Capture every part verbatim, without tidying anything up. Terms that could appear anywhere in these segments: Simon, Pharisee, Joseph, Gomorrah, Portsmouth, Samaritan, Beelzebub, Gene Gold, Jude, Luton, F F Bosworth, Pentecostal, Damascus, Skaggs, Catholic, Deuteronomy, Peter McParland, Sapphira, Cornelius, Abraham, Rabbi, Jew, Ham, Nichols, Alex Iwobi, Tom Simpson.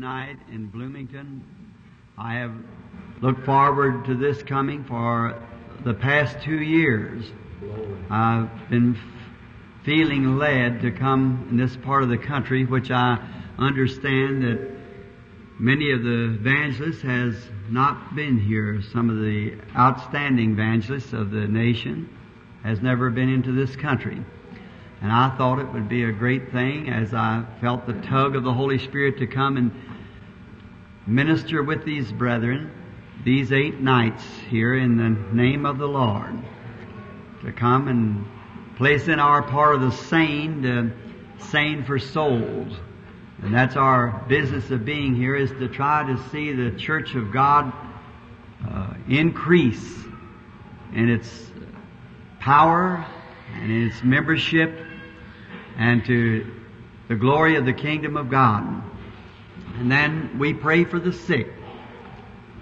night in Bloomington. I have looked forward to this coming for the past two years. I've been f- feeling led to come in this part of the country, which I understand that many of the evangelists has not been here. Some of the outstanding evangelists of the nation has never been into this country. And I thought it would be a great thing, as I felt the tug of the Holy Spirit to come and minister with these brethren these eight nights here in the name of the Lord, to come and place in our part of the seine, the seine for souls. And that's our business of being here, is to try to see the Church of God uh, increase in its power and in its membership and to the glory of the kingdom of God. And then we pray for the sick.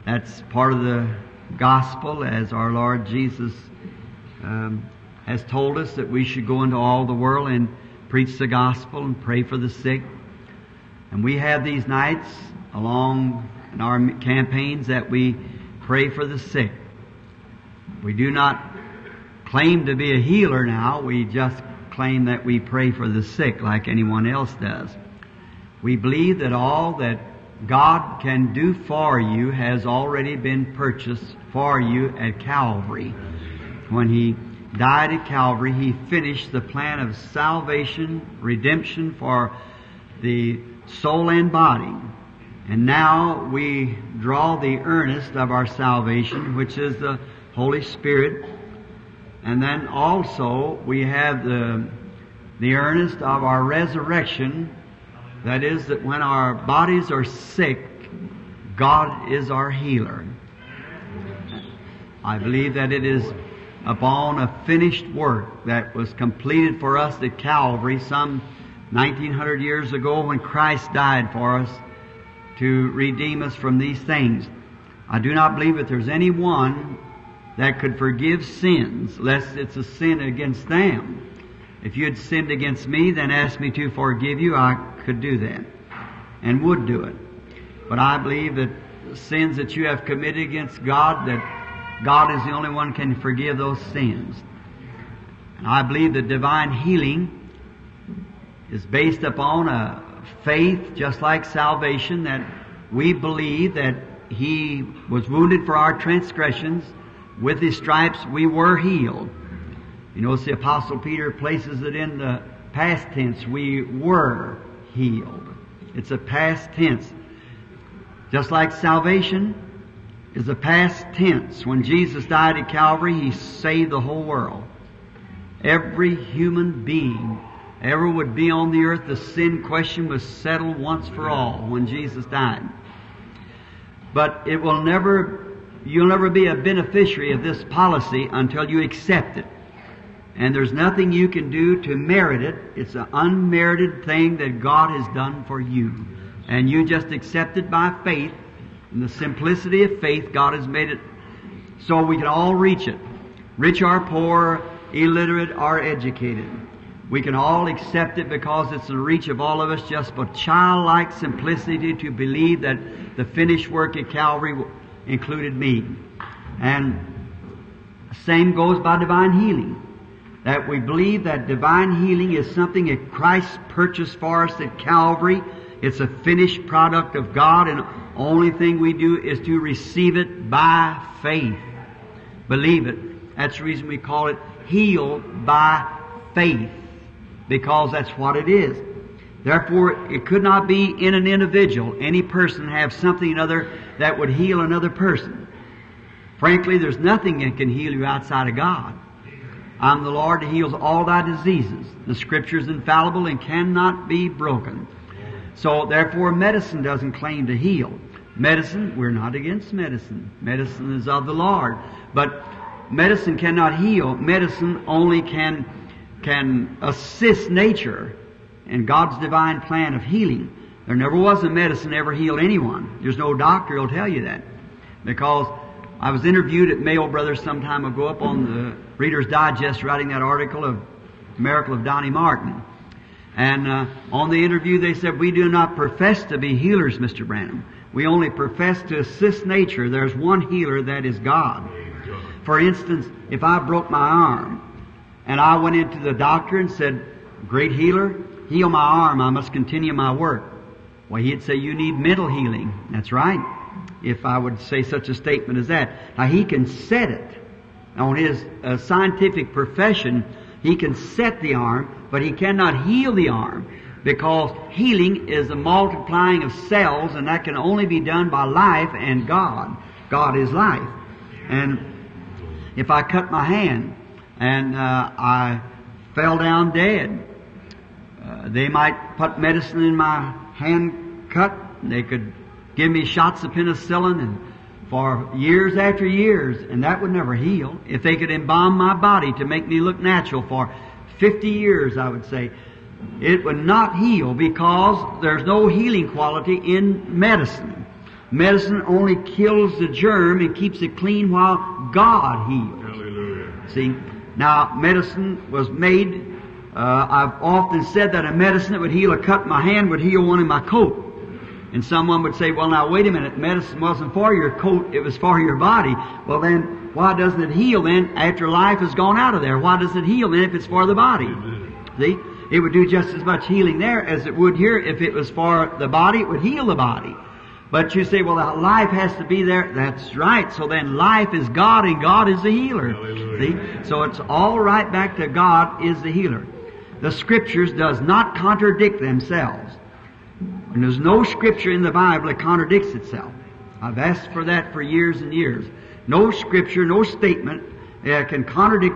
That's part of the gospel, as our Lord Jesus um, has told us that we should go into all the world and preach the gospel and pray for the sick. And we have these nights along in our campaigns that we pray for the sick. We do not claim to be a healer now. We just claim that we pray for the sick like anyone else does. We believe that all that God can do for you has already been purchased for you at Calvary. When He died at Calvary, He finished the plan of salvation, redemption for the soul and body. And now we draw the earnest of our salvation, which is the Holy Spirit. And then also we have the, the earnest of our resurrection. That is, that when our bodies are sick, God is our healer. I believe that it is upon a finished work that was completed for us at Calvary some nineteen hundred years ago, when Christ died for us to redeem us from these things. I do not believe that there's any one that could forgive sins, lest it's a sin against them. If you had sinned against me, then ask me to forgive you, I could do that and would do it. But I believe that sins that you have committed against God, that God is the only one can forgive those sins. And I believe that divine healing is based upon a faith, just like salvation, that we believe that He was wounded for our transgressions. With His stripes we were healed. You notice the Apostle Peter places it in the past tense. We were healed. It's a past tense. Just like salvation is a past tense. When Jesus died at Calvary, He saved the whole world. Every human being ever would be on the earth, the sin question was settled once for all when Jesus died. But it will never, you'll never be a beneficiary of this policy until you accept it. And there's nothing you can do to merit it. It's an unmerited thing that God has done for you. And you just accept it by faith. In the simplicity of faith, God has made it so we can all reach it. Rich or poor, illiterate or educated. We can all accept it because it's in the reach of all of us, just for childlike simplicity to believe that the finished work at Calvary included me. And the same goes by divine healing. That we believe that divine healing is something that Christ purchased for us at Calvary. It's a finished product of God, and the only thing we do is to receive it by faith. Believe it. That's the reason we call it healed by faith, because that's what it is. Therefore, it could not be in an individual, any person have something another that would heal another person. Frankly, there's nothing that can heal you outside of God. I'm the Lord that heals all thy diseases. The Scripture is infallible and cannot be broken. So, therefore, medicine doesn't claim to heal. Medicine, we're not against medicine. Medicine is of the Lord. But medicine cannot heal. Medicine only can, can assist nature in God's divine plan of healing. There never was a medicine ever healed anyone. There's no doctor who'll tell you that. Because I was interviewed at Mayo Brothers some time ago up on the Reader's Digest, writing that article of Miracle of Donnie Martin. And uh, on the interview they said, "We do not profess to be healers, Mister Branham. We only profess to assist nature. There's one healer, that is God." For instance, if I broke my arm and I went into the doctor and said, "Great healer, heal my arm, I must continue my work." Well, he'd say, "You need mental healing." That's right. If I would say such a statement as that. Now, he can set it. On his uh, scientific profession, he can set the arm, but he cannot heal the arm, because healing is the multiplying of cells, and that can only be done by life and God. God is life. And if I cut my hand and uh, I fell down dead, uh, they might put medicine in my hand cut, and they could give me shots of penicillin and for years after years, and that would never heal. If they could embalm my body to make me look natural for fifty years, I would say, it would not heal, because there's no healing quality in medicine. Medicine only kills the germ and keeps it clean while God heals. Hallelujah. See, now medicine was made, uh, I've often said that a medicine that would heal a cut in my hand would heal one in my coat. And someone would say, "Well, now, wait a minute, medicine wasn't for your coat, it was for your body." Well, then, why doesn't it heal then after life has gone out of there? Why does it heal then if it's for the body? Amen. See? It would do just as much healing there as it would here. If it was for the body, it would heal the body. But you say, "Well, life has to be there." That's right. So then life is God, and God is the healer. Hallelujah. See? So it's all right back to God is the healer. The Scriptures does not contradict themselves. And there's no scripture in the Bible that contradicts itself. I've asked for that for years and years. No scripture, no statement uh, can contradict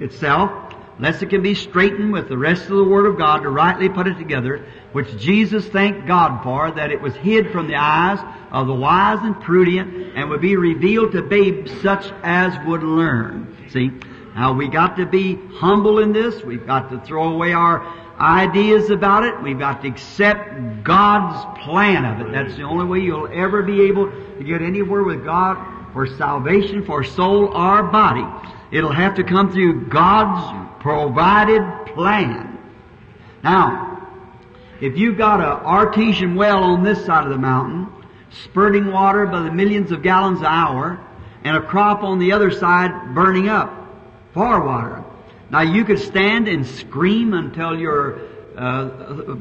itself unless it can be straightened with the rest of the Word of God to rightly put it together, which Jesus thanked God for, that it was hid from the eyes of the wise and prudent and would be revealed to babes such as would learn. See, now we got to be humble in this. We've got to throw away our ideas about it. We've got to accept God's plan of it. That's the only way you'll ever be able to get anywhere with God for salvation, for soul or body. It'll have to come through God's provided plan. Now, if you've got an artesian well on this side of the mountain, spurting water by the millions of gallons an hour, and a crop on the other side burning up for water, now, you could stand and scream until your, uh,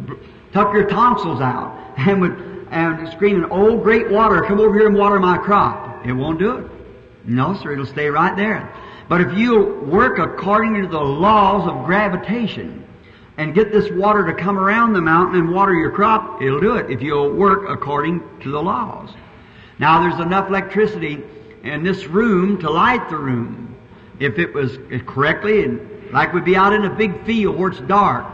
tuck your tonsils out and would, and screaming, "Oh, great water, come over here and water my crop." It won't do it. No, sir, it'll stay right there. But if you work according to the laws of gravitation and get this water to come around the mountain and water your crop, it'll do it if you'll work according to the laws. Now, there's enough electricity in this room to light the room if it was correctly, and like we'd be out in a big field where it's dark.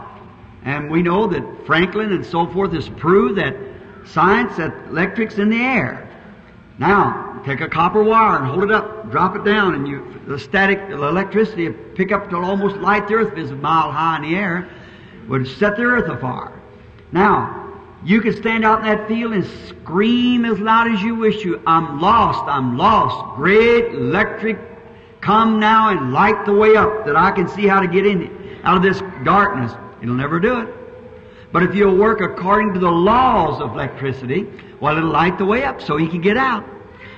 And we know that Franklin and so forth has proved that science, that electric's in the air. Now, take a copper wire and hold it up, drop it down, and you, the static the electricity will pick up till almost light the earth, if it's a mile high in the air, would set the earth afire. Now, you could stand out in that field and scream as loud as you wish you, "I'm lost, I'm lost, great electric, come now and light the way up that I can see how to get in out of this darkness." It'll never do it. But if you'll work according to the laws of electricity, well, it'll light the way up so he can get out.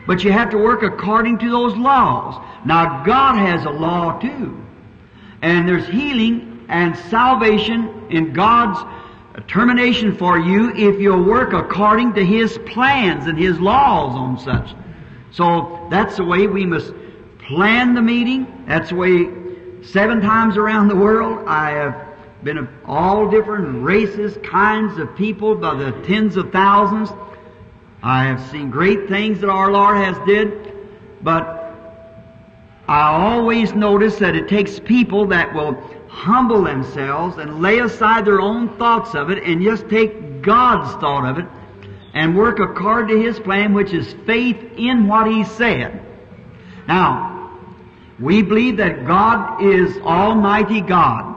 But you have to work according to those laws. Now, God has a law too. And there's healing and salvation in God's determination for you if you'll work according to his plans and his laws on such. So that's the way we must plan the meeting. That's the way seven times around the world I have been of all different races, kinds of people by the tens of thousands. I have seen great things that our Lord has did, but I always notice that it takes people that will humble themselves and lay aside their own thoughts of it and just take God's thought of it and work according to his plan, which is faith in what he said. Now, we believe that God is Almighty God.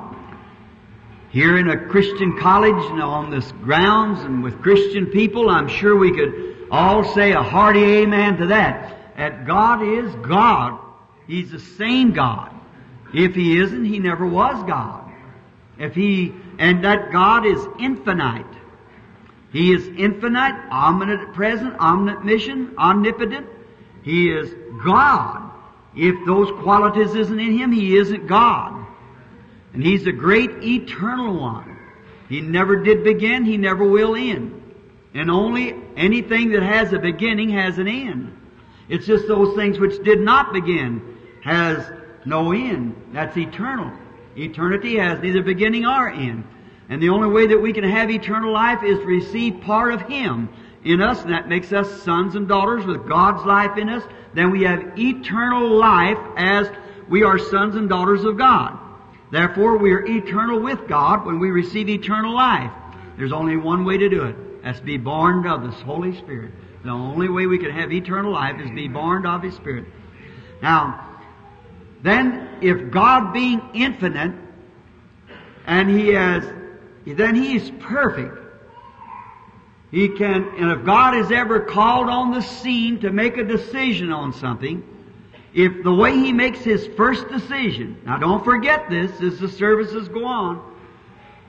Here in a Christian college and on this grounds and with Christian people, I'm sure we could all say a hearty amen to that. That God is God. He's the same God. If He isn't, He never was God. If He and that God is infinite. He is infinite, omnipotent, present, omniscient, omnipotent. He is God. If those qualities isn't in Him, He isn't God. And He's the great eternal one. He never did begin, He never will end. And only anything that has a beginning has an end. It's just those things which did not begin has no end. That's eternal. Eternity has neither beginning or end. And the only way that we can have eternal life is to receive part of Him in us, and that makes us sons and daughters with God's life in us. Then we have eternal life as we are sons and daughters of God. Therefore, we are eternal with God when we receive eternal life. There's only one way to do it. That's to be born of this Holy Spirit. The only way we can have eternal life is to be born of His Spirit. Now, then, if God being infinite, and He has then He is perfect. He can, and if God is ever called on the scene to make a decision on something, if the way He makes His first decision, now don't forget this as the services go on,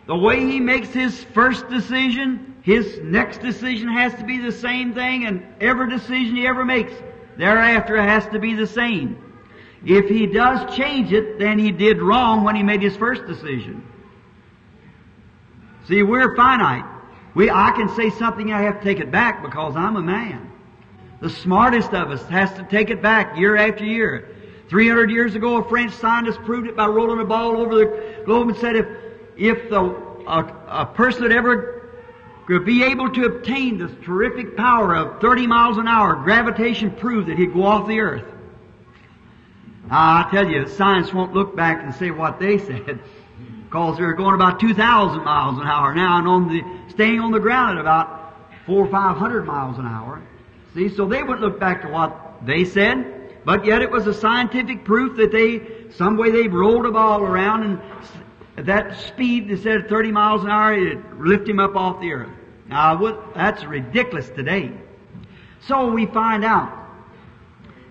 the way He makes His first decision, His next decision has to be the same thing, and every decision He ever makes thereafter has to be the same. If He does change it, then He did wrong when He made His first decision. See, we're finite. We, I can say something, I have to take it back because I'm a man. The smartest of us has to take it back year after year. three hundred years ago, a French scientist proved it by rolling a ball over the globe and said if, if the, a, a person would ever could be able to obtain this terrific power of thirty miles an hour, gravitation proved that he'd go off the earth. Now, I tell you, science won't look back and say what they said. Because they're going about two thousand miles an hour now and on the, staying on the ground at about four or five hundred miles an hour. See, so they wouldn't look back to what they said, but yet it was a scientific proof that they, some way they rolled a ball around and at that speed, they said thirty miles an hour, it lift him up off the earth. Now, what, that's ridiculous today. So we find out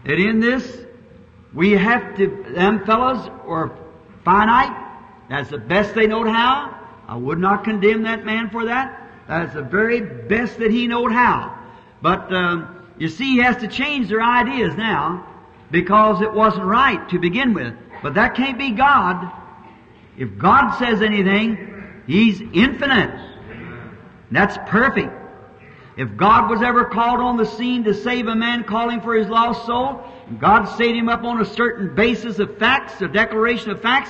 that in this, we have to, them fellas are finite. That's the best they knowed how. I would not condemn that man for that. That's the very best that he knowed how. But um, you see, he has to change their ideas now because it wasn't right to begin with. But that can't be God. If God says anything, He's infinite. And that's perfect. If God was ever called on the scene to save a man calling for his lost soul, and God saved him up on a certain basis of facts, a declaration of facts,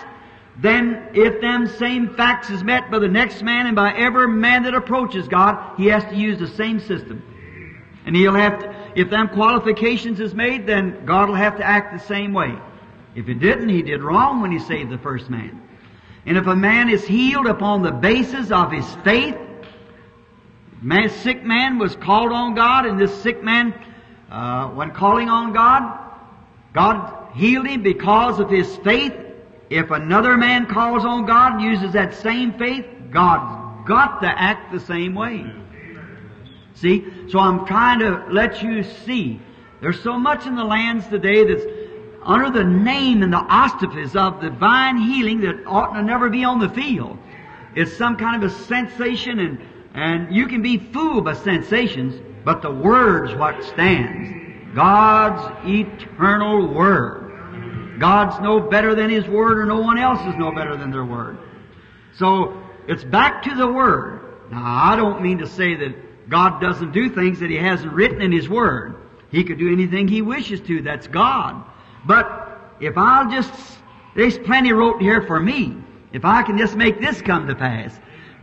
then if them same facts is met by the next man and by every man that approaches God, he has to use the same system. And he'll have to, if them qualifications is made, then God will have to act the same way. If He didn't, He did wrong when He saved the first man. And if a man is healed upon the basis of his faith, man, sick man was called on God, and this sick man, uh, when calling on God, God healed him because of his faith. If another man calls on God and uses that same faith, God's got to act the same way. See? So I'm trying to let you see. There's so much in the lands today that's under the name and the auspices of divine healing that ought to never be on the field. It's some kind of a sensation, and, and you can be fooled by sensations, but the Word's what stands. God's eternal Word. God's no better than His Word, or no one else is no better than their Word. So, it's back to the Word. Now, I don't mean to say that God doesn't do things that He hasn't written in His Word. He could do anything He wishes to. That's God. But, if I'll just... There's plenty wrote here for me. If I can just make this come to pass,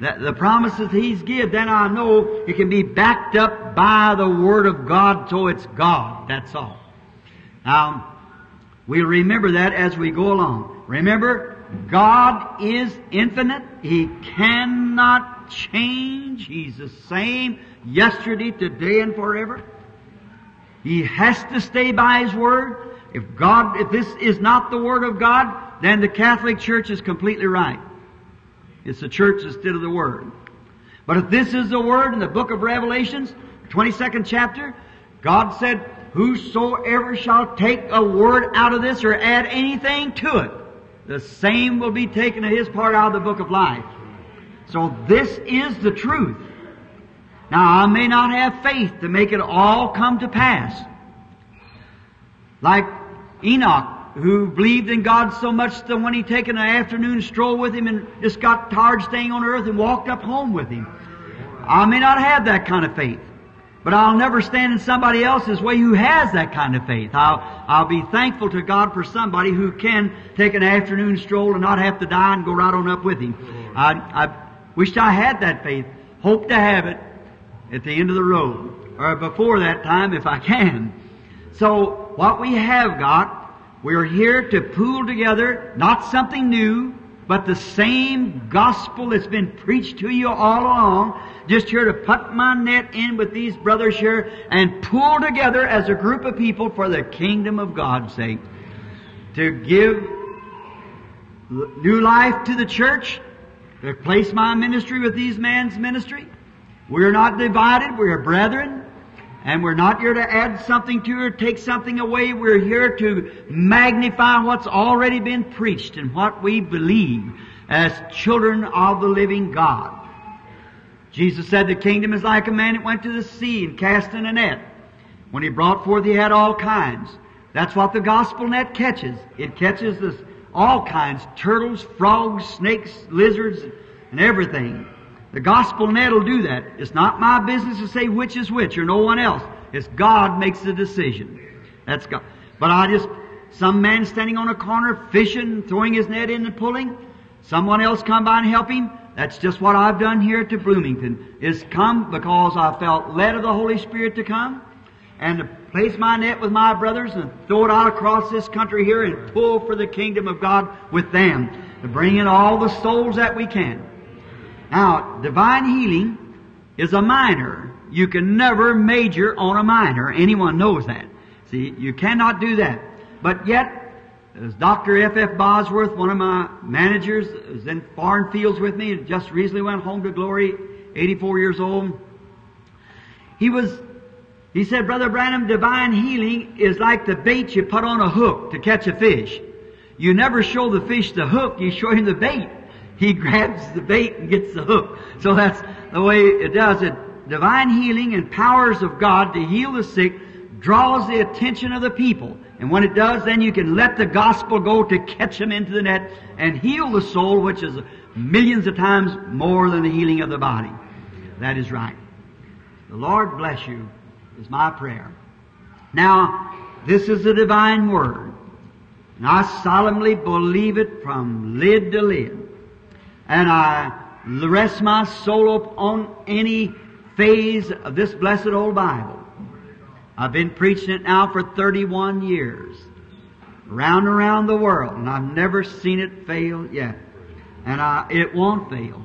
that the promises He's give, then I know it can be backed up by the Word of God, so it's God. That's all. Now, we'll remember that as we go along. Remember, God is infinite. He cannot change. He's the same yesterday, today, and forever. He has to stay by His Word. If God, if this is not the Word of God, then the Catholic Church is completely right. It's the Church instead of the Word. But if this is the Word in the book of Revelations, twenty-second chapter, God said, "Whosoever shall take a word out of this or add anything to it, the same will be taken of his part out of the book of life." So this is the truth. Now, I may not have faith to make it all come to pass. Like Enoch, who believed in God so much that when he taken an afternoon stroll with him and just got tired staying on earth and walked up home with him. I may not have that kind of faith, but I'll never stand in somebody else's way who has that kind of faith. I'll, I'll be thankful to God for somebody who can take an afternoon stroll and not have to die and go right on up with him. I, I wished I had that faith. Hope to have it at the end of the road or before that time if I can. So what we have got, we are here to pool together, not something new, but the same gospel that's been preached to you all along. Just here to put my net in with these brothers here and pool together as a group of people for the kingdom of God's sake. To give new life to the church, to place my ministry with these men's ministry. We're not divided, we're brethren. And we're not here to add something to or take something away. We're here to magnify what's already been preached and what we believe as children of the living God. Jesus said the kingdom is like a man that went to the sea and cast in a net. When he brought forth, he had all kinds. That's what the gospel net catches. It catches this, all kinds, turtles, frogs, snakes, lizards, and everything. The gospel net will do that. It's not my business to say which is which or no one else. It's God makes the decision. That's God. But I just, some man standing on a corner fishing, throwing his net in and pulling. Someone else come by and help him. That's just what I've done here to Bloomington. Is come because I felt led of the Holy Spirit to come and to place my net with my brothers and throw it out across this country here and pull for the kingdom of God with them. To bring in all the souls that we can. Now, divine healing is a minor. You can never major on a minor. Anyone knows that. See, you cannot do that. But yet, as Doctor F F Bosworth, one of my managers, was in foreign fields with me and just recently went home to glory, eighty-four years old. He was, he said, Brother Branham, divine healing is like the bait you put on a hook to catch a fish. You never show the fish the hook, you show him the bait. He grabs the bait and gets the hook. So that's the way it does it. Divine healing and powers of God to heal the sick draws the attention of the people. And when it does, then you can let the gospel go to catch them into the net and heal the soul, which is millions of times more than the healing of the body. That is right. The Lord bless you is my prayer. Now, this is the divine word. And I solemnly believe it from lid to lid. And I rest my soul up on any phase of this blessed old Bible. I've been preaching it now for thirty-one years. Round and around the world. And I've never seen it fail yet. And I, it won't fail.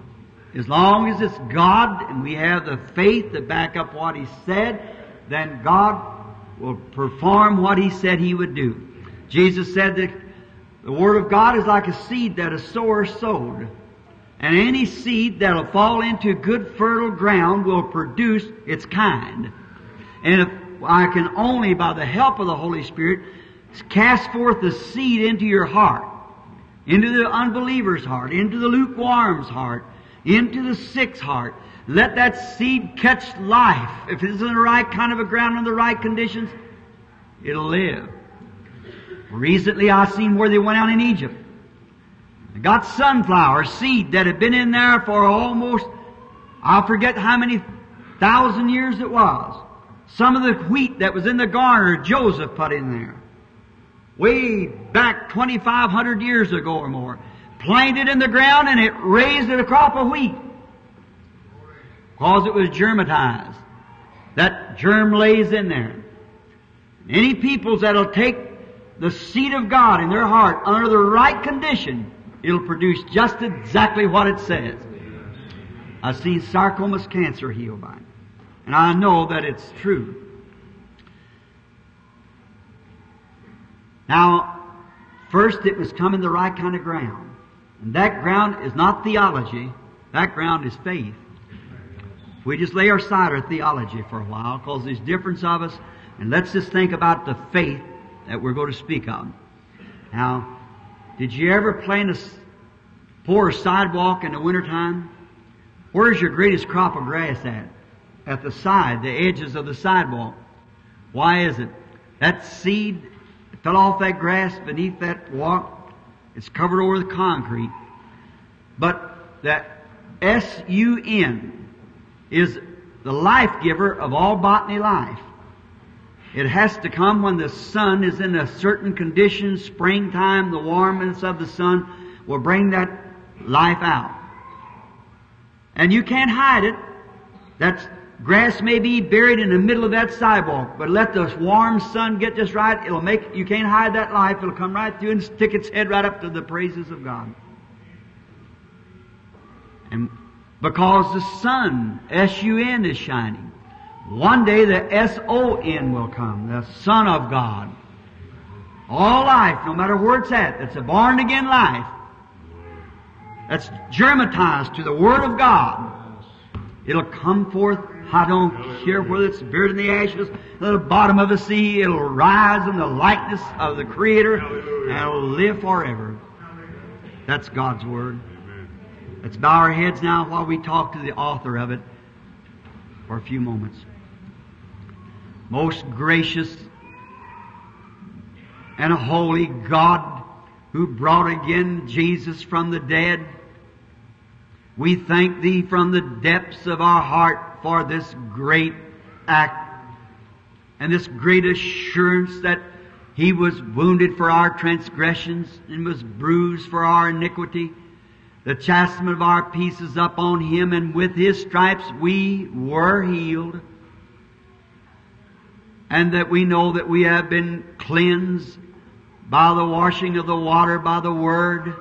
As long as it's God and we have the faith to back up what He said, then God will perform what He said He would do. Jesus said that the Word of God is like a seed that a sower sowed. And any seed that'll fall into good fertile ground will produce its kind. And if I can only, by the help of the Holy Spirit, cast forth the seed into your heart, into the unbeliever's heart, into the lukewarm's heart, into the sick's heart. Let that seed catch life. If it's in the right kind of a ground and the right conditions, it'll live. Recently I seen where they went out in Egypt. Got sunflower seed that had been in there for almost, I forget how many thousand years it was. Some of the wheat that was in the garner Joseph put in there. Way back twenty-five hundred years ago or more. Planted in the ground and it raised a crop of wheat. Because it was germatized. That germ lays in there. Any peoples that'll take the seed of God in their heart under the right condition, it'll produce just exactly what it says. I've seen sarcomas cancer healed by it. And I know that it's true. Now, first it was coming the right kind of ground. And that ground is not theology. That ground is faith. If we just lay aside our theology for a while, because there's difference of us, and let's just think about the faith that we're going to speak of. Now, did you ever plant a poor sidewalk in the wintertime? Where's your greatest crop of grass at? At the side, the edges of the sidewalk. Why is it? That seed fell off that grass beneath that walk. It's covered over the concrete. But that S U N is the life giver of all botany life. It has to come when the sun is in a certain condition, springtime, the warmness of the sun will bring that life out. And you can't hide it. That grass may be buried in the middle of that sidewalk, but let the warm sun get just right, it'll make, you can't hide that life, it'll come right through and stick its head right up to the praises of God. And because the sun, S U N, is shining, one day the S O N will come, the Son of God. All life, no matter where it's at, it's a born-again life. That's germatized to the Word of God. It'll come forth. I don't care whether it's buried in the ashes, the bottom of the sea. It'll rise in the likeness of the Creator. And it'll live forever. That's God's Word. Let's bow our heads now while we talk to the author of it for a few moments. Most gracious and holy God, who brought again Jesus from the dead, we thank Thee from the depths of our heart for this great act and this great assurance that He was wounded for our transgressions and was bruised for our iniquity. The chastisement of our peace is upon Him, and with His stripes we were healed. And that we know that we have been cleansed by the washing of the water, by the Word.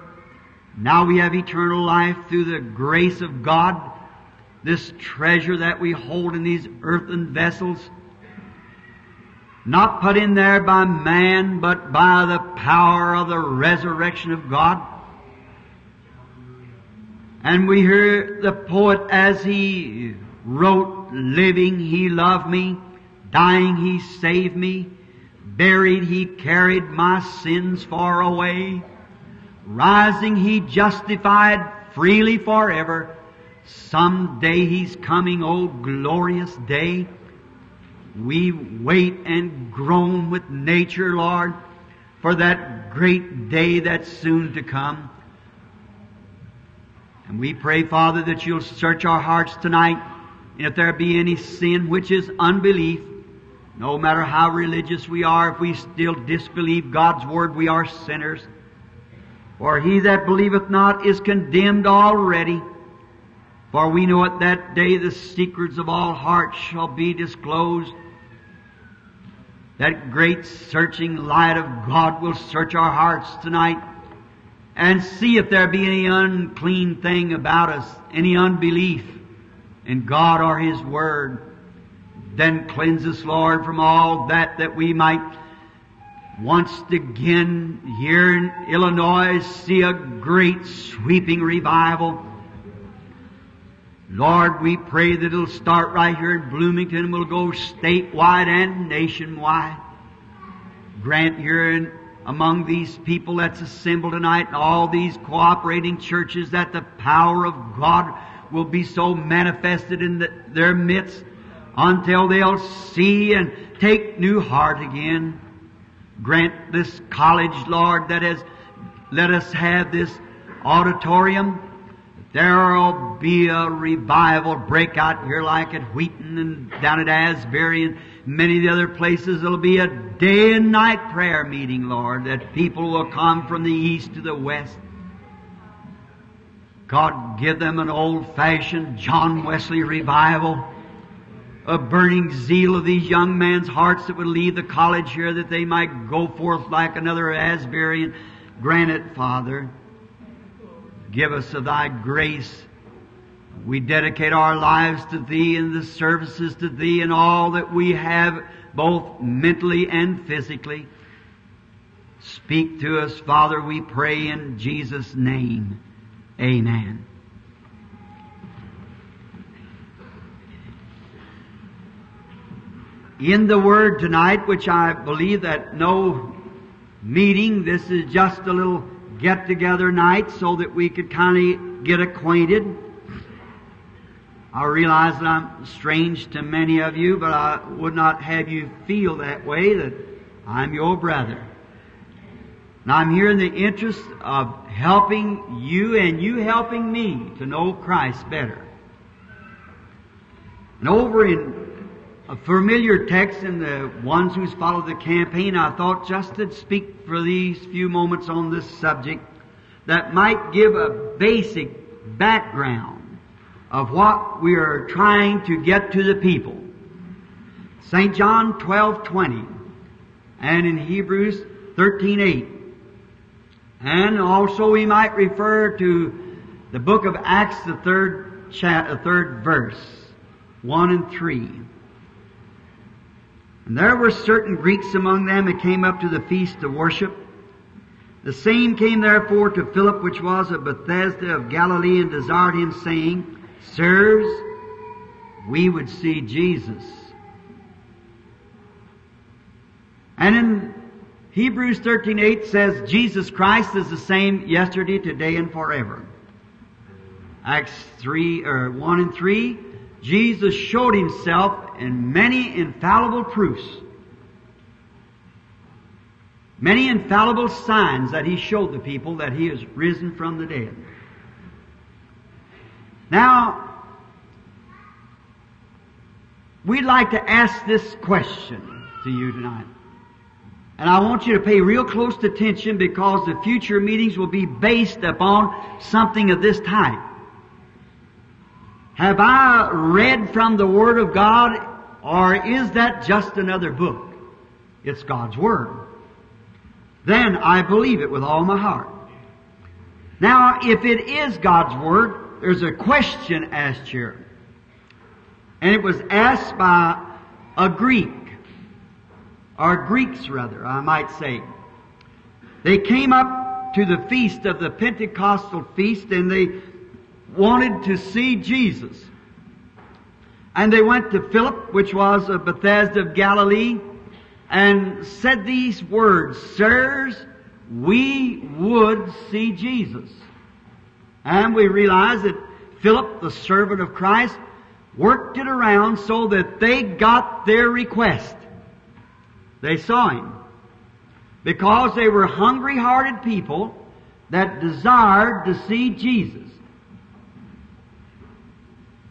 Now we have eternal life through the grace of God, this treasure that we hold in these earthen vessels, not put in there by man, but by the power of the resurrection of God. And we hear the poet as he wrote, living He loved me, dying He saved me, buried He carried my sins far away. Rising He justified freely forever. Someday He's coming, oh glorious day. We wait and groan with nature, Lord, for that great day that's soon to come. And we pray, Father, that You'll search our hearts tonight. And if there be any sin which is unbelief, no matter how religious we are, if we still disbelieve God's Word, we are sinners. For he that believeth not is condemned already. For we know at that day the secrets of all hearts shall be disclosed. That great searching light of God will search our hearts tonight and see if there be any unclean thing about us, any unbelief in God or His Word. Then cleanse us, Lord, from all that, that we might once again here in Illinois see a great sweeping revival. Lord, we pray that it'll start right here in Bloomington and will go statewide and nationwide. Grant here in, among these people that's assembled tonight and all these cooperating churches that the power of God will be so manifested in the, their midst until they'll see and take new heart again. Grant this college, Lord, that has let us have this auditorium. There'll be a revival breakout here like at Wheaton and down at Asbury and many of the other places. It'll be a day and night prayer meeting, Lord, that people will come from the east to the west. God, give them an old-fashioned John Wesley revival. A burning zeal of these young men's hearts that would leave the college here that they might go forth like another Asbury. And grant it, Father. Give us of Thy grace. We dedicate our lives to Thee and the services to Thee and all that we have both mentally and physically. Speak to us, Father, we pray in Jesus' name. Amen. In the Word tonight, which I believe that no meeting, this is just a little get-together night so that we could kind of get acquainted. I realize that I'm strange to many of you, but I would not have you feel that way, that I'm your brother. And I'm here in the interest of helping you and you helping me to know Christ better. And over in a familiar text in the ones who's followed the campaign, I thought just to speak for these few moments on this subject that might give a basic background of what we are trying to get to the people. Saint John twelve twenty, and in Hebrews thirteen eight. And also we might refer to the book of Acts, the third, cha- the third verse, one and three. And there were certain Greeks among them that came up to the feast to worship. The same came therefore to Philip, which was of Bethsaida of Galilee, and desired him, saying, Sirs, we would see Jesus. And in Hebrews thirteen eight says, Jesus Christ is the same yesterday, today, and forever. Acts three or one and three, Jesus showed Himself in many infallible proofs. Many infallible signs that He showed the people that He is risen from the dead. Now, we'd like to ask this question to you tonight. And I want you to pay real close attention, because the future meetings will be based upon something of this type. Have I read from the Word of God, or is that just another book? It's God's Word. Then I believe it with all my heart. Now, if it is God's Word, there's a question asked here. And it was asked by a Greek, or Greeks rather, I might say. They came up to the feast of the Pentecostal feast, and they wanted to see Jesus. And they went to Philip, which was of Bethsaida of Galilee, and said these words, Sirs, we would see Jesus. And we realize that Philip, the servant of Christ, worked it around so that they got their request. They saw Him. Because they were hungry-hearted people that desired to see Jesus.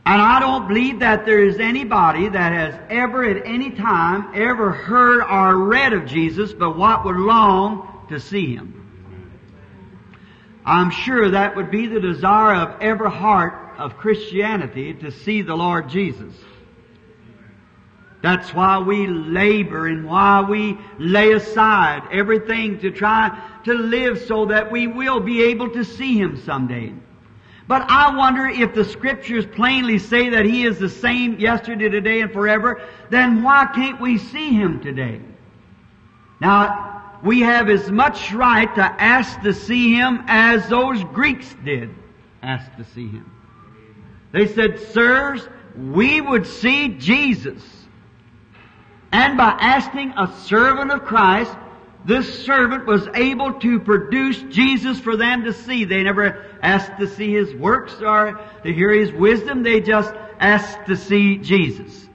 And I don't believe that there is anybody that has ever at any time ever heard or read of Jesus but what would long to see Him. I'm sure that would be the desire of every heart of Christianity, to see the Lord Jesus. That's why we labor and why we lay aside everything to try to live so that we will be able to see Him someday. But I wonder if the Scriptures plainly say that He is the same yesterday, today, and forever, then why can't we see Him today? Now, we have as much right to ask to see Him as those Greeks did ask to see Him. They said, Sirs, we would see Jesus. And by asking a servant of Christ, this servant was able to produce Jesus for them to see. They never asked to see His works or to hear His wisdom. They just asked to see Jesus.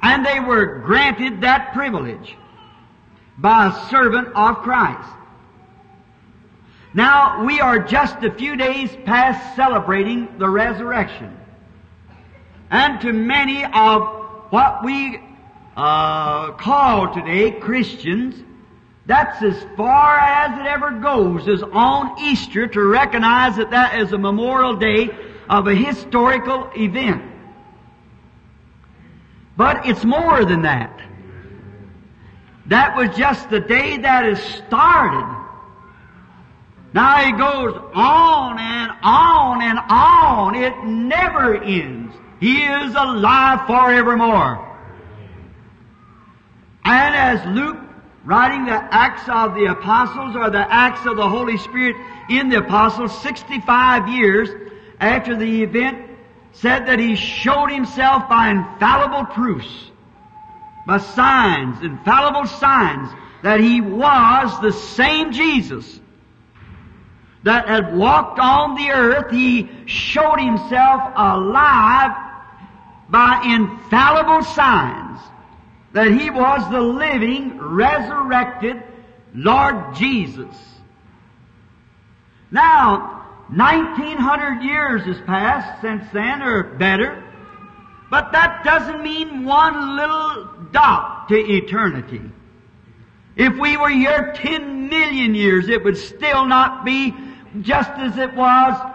And they were granted that privilege by a servant of Christ. Now, we are just a few days past celebrating the resurrection. And to many of what we uh, call today Christians, that's as far as it ever goes, is on Easter, to recognize that that is a memorial day of a historical event. But it's more than that. That was just the day that is started. Now it goes on and on and on. It never ends. He is alive forevermore. And as Luke, writing the Acts of the Apostles, or the Acts of the Holy Spirit in the Apostles, sixty-five years after the event, said that He showed Himself by infallible proofs, by signs, infallible signs, that He was the same Jesus. that had walked on the earth, he showed himself alive by infallible signs that he was the living, resurrected Lord Jesus. Now, nineteen hundred years has passed since then, or better, but that doesn't mean one little dot to eternity. If we were here ten million years, it would still not be just as it was,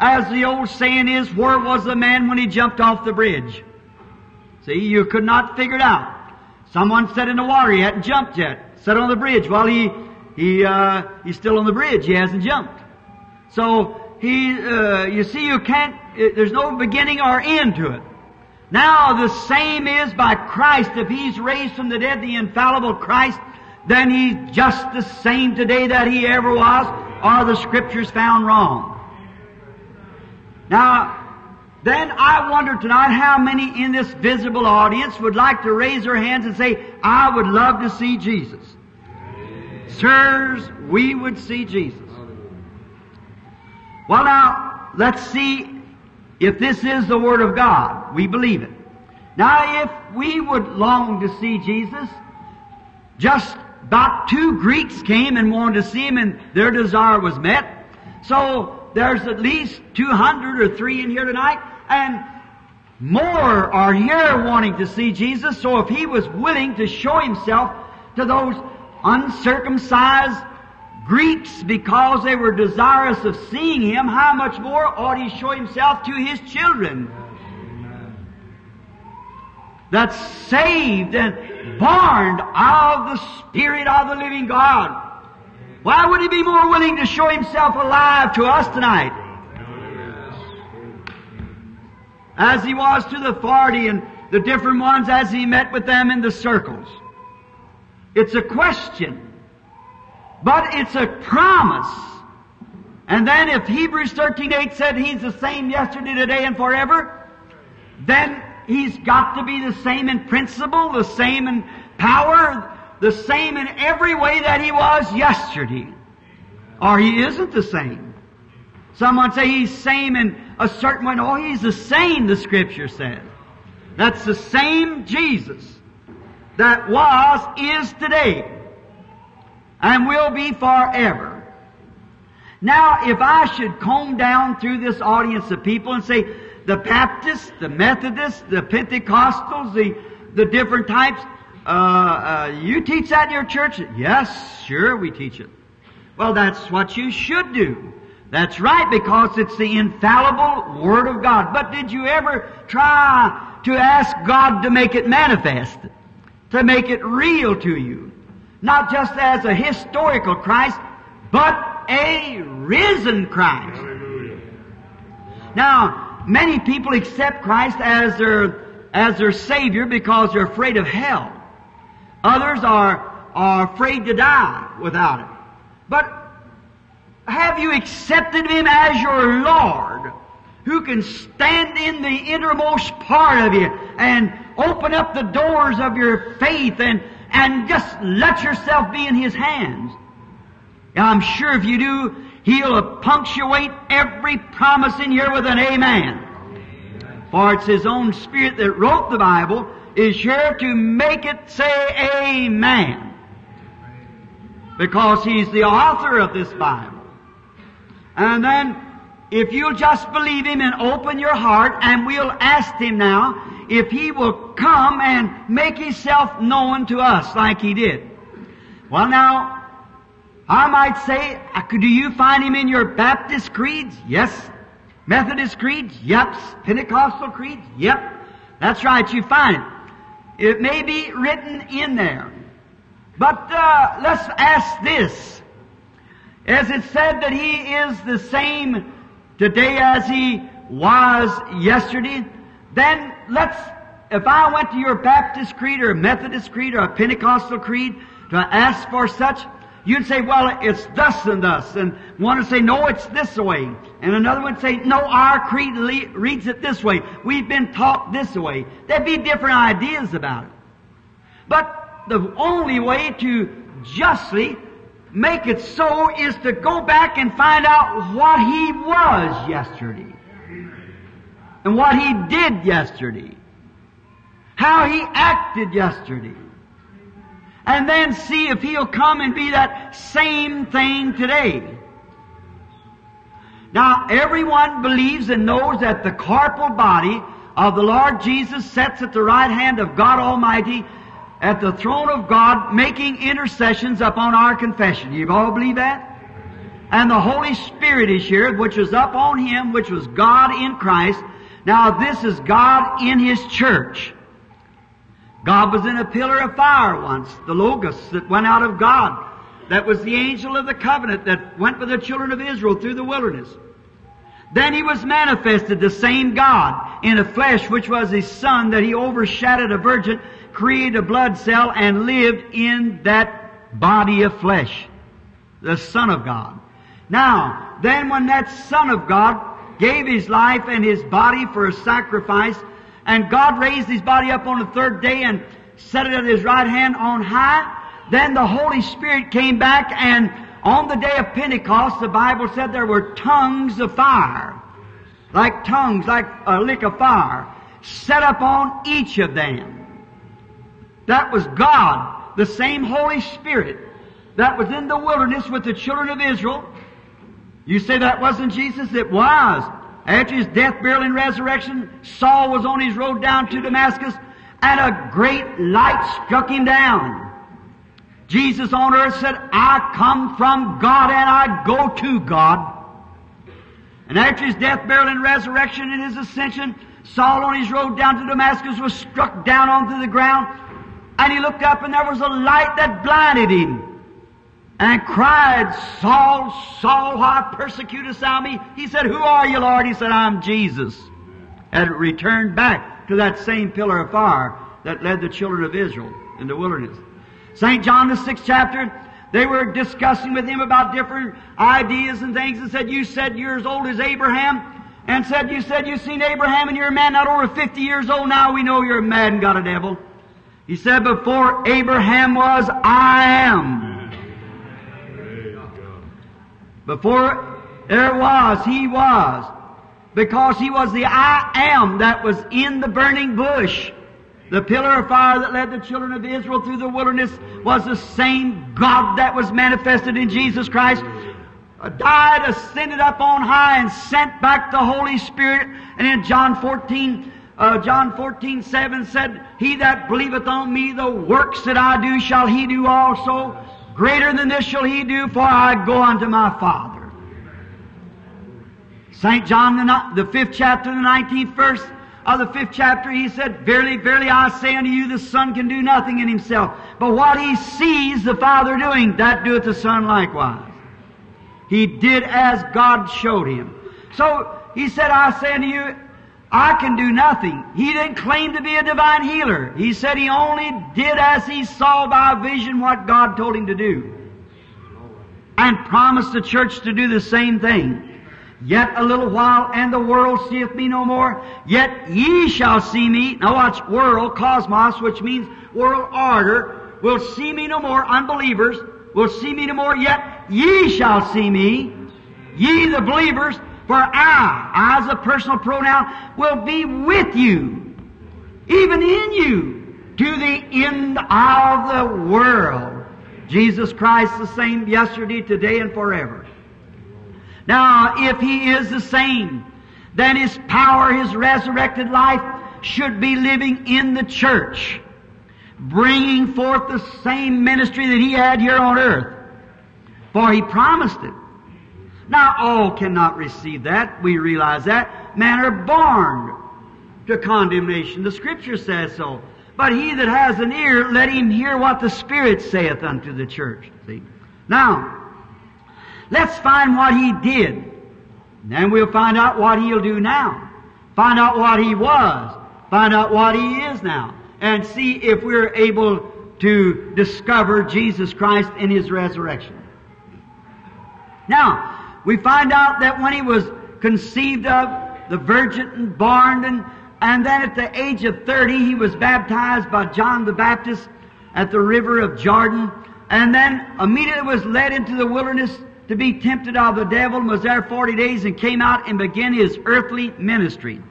as the old saying is, where was the man when he jumped off the bridge? See, you could not figure it out. Someone said in the water, he hadn't jumped yet. Sat on the bridge. Well, he, he, uh, he's still on the bridge. He hasn't jumped. So, he, uh, you see, you can't, it, there's no beginning or end to it. Now, the same is by Christ. If He's raised from the dead, the infallible Christ, then He's just the same today that He ever was, or the Scriptures found wrong. Now, then I wonder tonight how many in this visible audience would like to raise their hands and say, I would love to see Jesus. Amen. Sirs, we would see Jesus. Well now, let's see if this is the Word of God. We believe it. Now if we would long to see Jesus, just about two Greeks came and wanted to see Him and their desire was met. So there's at least two hundred or three in here tonight, and more are here wanting to see Jesus. So if He was willing to show Himself to those uncircumcised Greeks because they were desirous of seeing Him, how much more ought He show Himself to His children? That's saved and born of the Spirit of the living God. Why would He be more willing to show Himself alive to us tonight? As He was to the forty and the different ones as He met with them in the circles. It's a question, but it's a promise. And then if Hebrews thirteen eight said He's the same yesterday, today, and forever, then He's got to be the same in principle, the same in power, the same in every way that He was yesterday. Or He isn't the same. Someone say He's same in a certain way. Oh, He's the same, the Scripture says. That's the same Jesus that was, is today, and will be forever. Now, if I should comb down through this audience of people and say, the Baptists, the Methodists, the Pentecostals, the, the different types, Uh, uh, you teach that in your church? Yes, sure, we teach it. Well, that's what you should do. That's right, because it's the infallible Word of God. But did you ever try to ask God to make it manifest, to make it real to you? Not just as a historical Christ, but a risen Christ. Hallelujah. Now, many people accept Christ as their, as their Savior because they're afraid of hell. Others are, are afraid to die without Him. But have you accepted Him as your Lord, who can stand in the innermost part of you and open up the doors of your faith and, and just let yourself be in His hands? Now, I'm sure if you do, He'll punctuate every promise in here with an amen. For it's His own Spirit that wrote the Bible, is sure to make it say amen, because He's the author of this Bible. And then if you'll just believe Him and open your heart, and we'll ask Him now if He will come and make Himself known to us like He did. Well now, I might say, do you find Him in your Baptist creeds? Yes. Methodist creeds? Yep. Pentecostal creeds? Yep. That's right, you find it. It may be written in there. But uh, let's ask this. As it said that He is the same today as He was yesterday, then let's, if I went to your Baptist creed or a Methodist creed or a Pentecostal creed to ask for such, you'd say, well, it's thus and thus. And one would say, no, it's this way. And another would say, no, our creed le- reads it this way. We've been taught this way. There'd be different ideas about it. But the only way to justly make it so is to go back and find out what he was yesterday and what he did yesterday, how he acted yesterday, and then see if he'll come and be that same thing today. Now, everyone believes and knows that the corporal body of the Lord Jesus sits at the right hand of God Almighty at the throne of God, making intercessions upon our confession. You all believe that? And the Holy Spirit is here, which is upon Him, which was God in Christ. Now, this is God in His church. God was in a pillar of fire once, the Logos that went out of God. That was the angel of the covenant that went with the children of Israel through the wilderness. Then He was manifested, the same God, in a flesh, which was His Son, that He overshadowed a virgin, created a blood cell, and lived in that body of flesh, the Son of God. Now, then when that Son of God gave His life and His body for a sacrifice, and God raised His body up on the third day and set it at His right hand on high, then the Holy Spirit came back, and on the day of Pentecost, the Bible said there were tongues of fire, like tongues, like a lick of fire, set upon each of them. That was God, the same Holy Spirit that was in the wilderness with the children of Israel. You say that wasn't Jesus? It was. After His death, burial, and resurrection, Saul was on his road down to Damascus, and a great light struck him down. Jesus on earth said, "I come from God and I go to God." And after His death, burial, and resurrection and His ascension, Saul on his road down to Damascus was struck down onto the ground, and he looked up and there was a light that blinded him and cried, "Saul, Saul, why persecutest thou me?" He said, "Who are you, Lord?" He said, "I'm Jesus." And it returned back to that same pillar of fire that led the children of Israel in the wilderness. Saint John, the sixth chapter, they were discussing with him about different ideas and things and said, "You said you're as old as Abraham." And said, "You said you've seen Abraham and you're a man not over fifty years old. Now we know you're mad and got a devil." He said, "Before Abraham was, I am." Before there was, He was. Because He was the I am that was in the burning bush. The pillar of fire that led the children of Israel through the wilderness was the same God that was manifested in Jesus Christ, died, ascended up on high, and sent back the Holy Spirit. And in John fourteen, uh, John fourteen, seven said, "He that believeth on me, the works that I do shall he do also. Greater than this shall he do, for I go unto my Father." Saint John, the, the fifth chapter, the nineteenth verse of the fifth chapter, he said, "Verily, verily, I say unto you, the Son can do nothing in himself. But what he sees the Father doing, that doeth the Son likewise." He did as God showed him. So he said, "I say unto you, I can do nothing." He didn't claim to be a divine healer. He said he only did as he saw by vision what God told him to do. And promised the church to do the same thing. "Yet a little while, and the world seeth me no more. Yet ye shall see me." Now watch, world, cosmos, which means world order, "will see me no more." Unbelievers will see me no more, "yet ye shall see me." Ye, the believers, "for I," I as a personal pronoun, "will be with you, even in you, to the end of the world." Jesus Christ the same yesterday, today, and forever. Now, if He is the same, then His power, His resurrected life, should be living in the church, bringing forth the same ministry that He had here on earth. For He promised it. Now, all cannot receive that. We realize that. Men are born to condemnation. The Scripture says so. But he that has an ear, let him hear what the Spirit saith unto the church. See? Now, let's find what He did. And then we'll find out what He'll do now. Find out what He was. Find out what He is now. And see if we're able to discover Jesus Christ in His resurrection. Now, we find out that when He was conceived of, the virgin and born, and, and then at the age of thirty, He was baptized by John the Baptist at the river of Jordan. and then immediately was led into the wilderness to be tempted of the devil, and was there forty days, and came out and began his earthly ministry.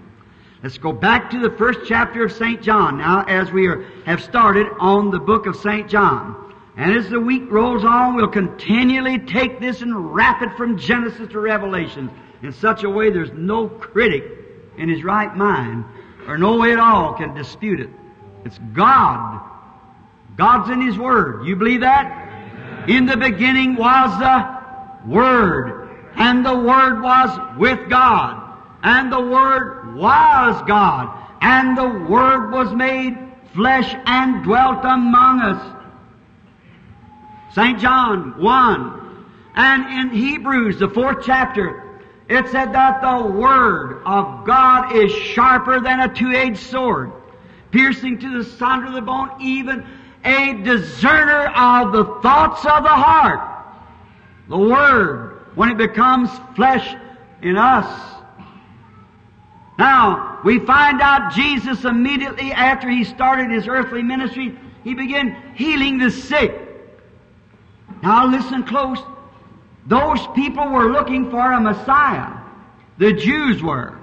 Let's go back to the first chapter of Saint John now, as we are, have started on the book of Saint John. And as the week rolls on, we'll continually take this and wrap it from Genesis to Revelation in such a way there's no critic in his right mind, or no way at all, can dispute it. It's God. God's in His Word. You believe that? Amen. In the beginning was the Word, and the Word was with God, and the Word was God, and the Word was made flesh and dwelt among us. Saint John one. And in Hebrews, the fourth chapter, it said that the Word of God is sharper than a two-edged sword, piercing to the sunder of the bone, even a discerner of the thoughts of the heart. The Word, when it becomes flesh in us. Now, we find out Jesus immediately after He started His earthly ministry, He began healing the sick. Now listen close. Those people were looking for a Messiah. The Jews were.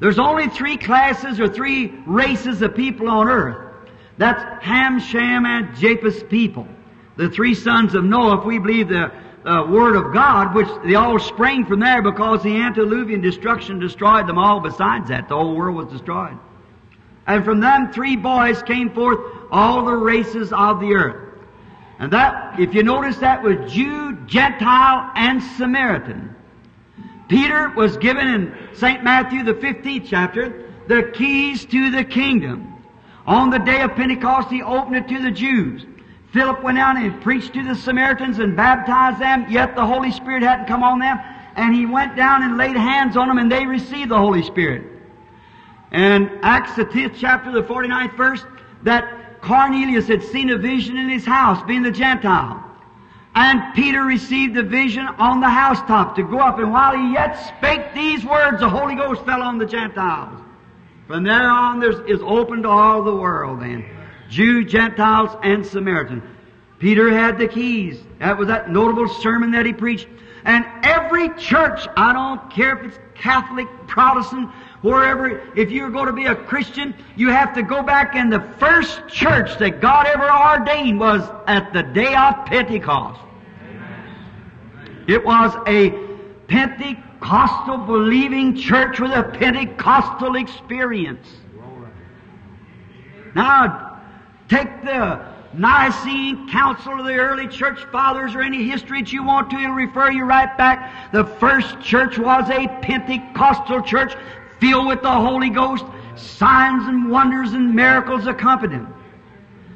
There's only three classes or three races of people on earth. That's Ham, Shem, and Japheth's people. The three sons of Noah, if we believe the uh, Word of God, which they all sprang from there because the antediluvian destruction destroyed them all. Besides that, the whole world was destroyed. And from them three boys came forth all the races of the earth. And that, if you notice, that was Jew, Gentile, and Samaritan. Peter was given in Saint Matthew, the fifteenth chapter, the keys to the kingdom. On the day of Pentecost, he opened it to the Jews. Philip went out and preached to the Samaritans and baptized them, yet the Holy Spirit hadn't come on them. And he went down and laid hands on them, and they received the Holy Spirit. And Acts, the tenth chapter, the forty-ninth verse, that Cornelius had seen a vision in his house, being the Gentile. And Peter received a vision on the housetop to go up. And while he yet spake these words, the Holy Ghost fell on the Gentiles. From there on, there is open to all the world then. Jew, Gentiles, and Samaritan. Peter had the keys. That was that notable sermon that he preached. And every church, I don't care if it's Catholic, Protestant, wherever, if you're going to be a Christian, you have to go back, and the first church that God ever ordained was at the day of Pentecost. Amen. It was a Pentecostal believing church with a Pentecostal experience. Now, take the Nicene Council of the early church fathers or any history that you want to, it'll refer you right back. The first church was a Pentecostal church filled with the Holy Ghost, signs and wonders and miracles accompanied them.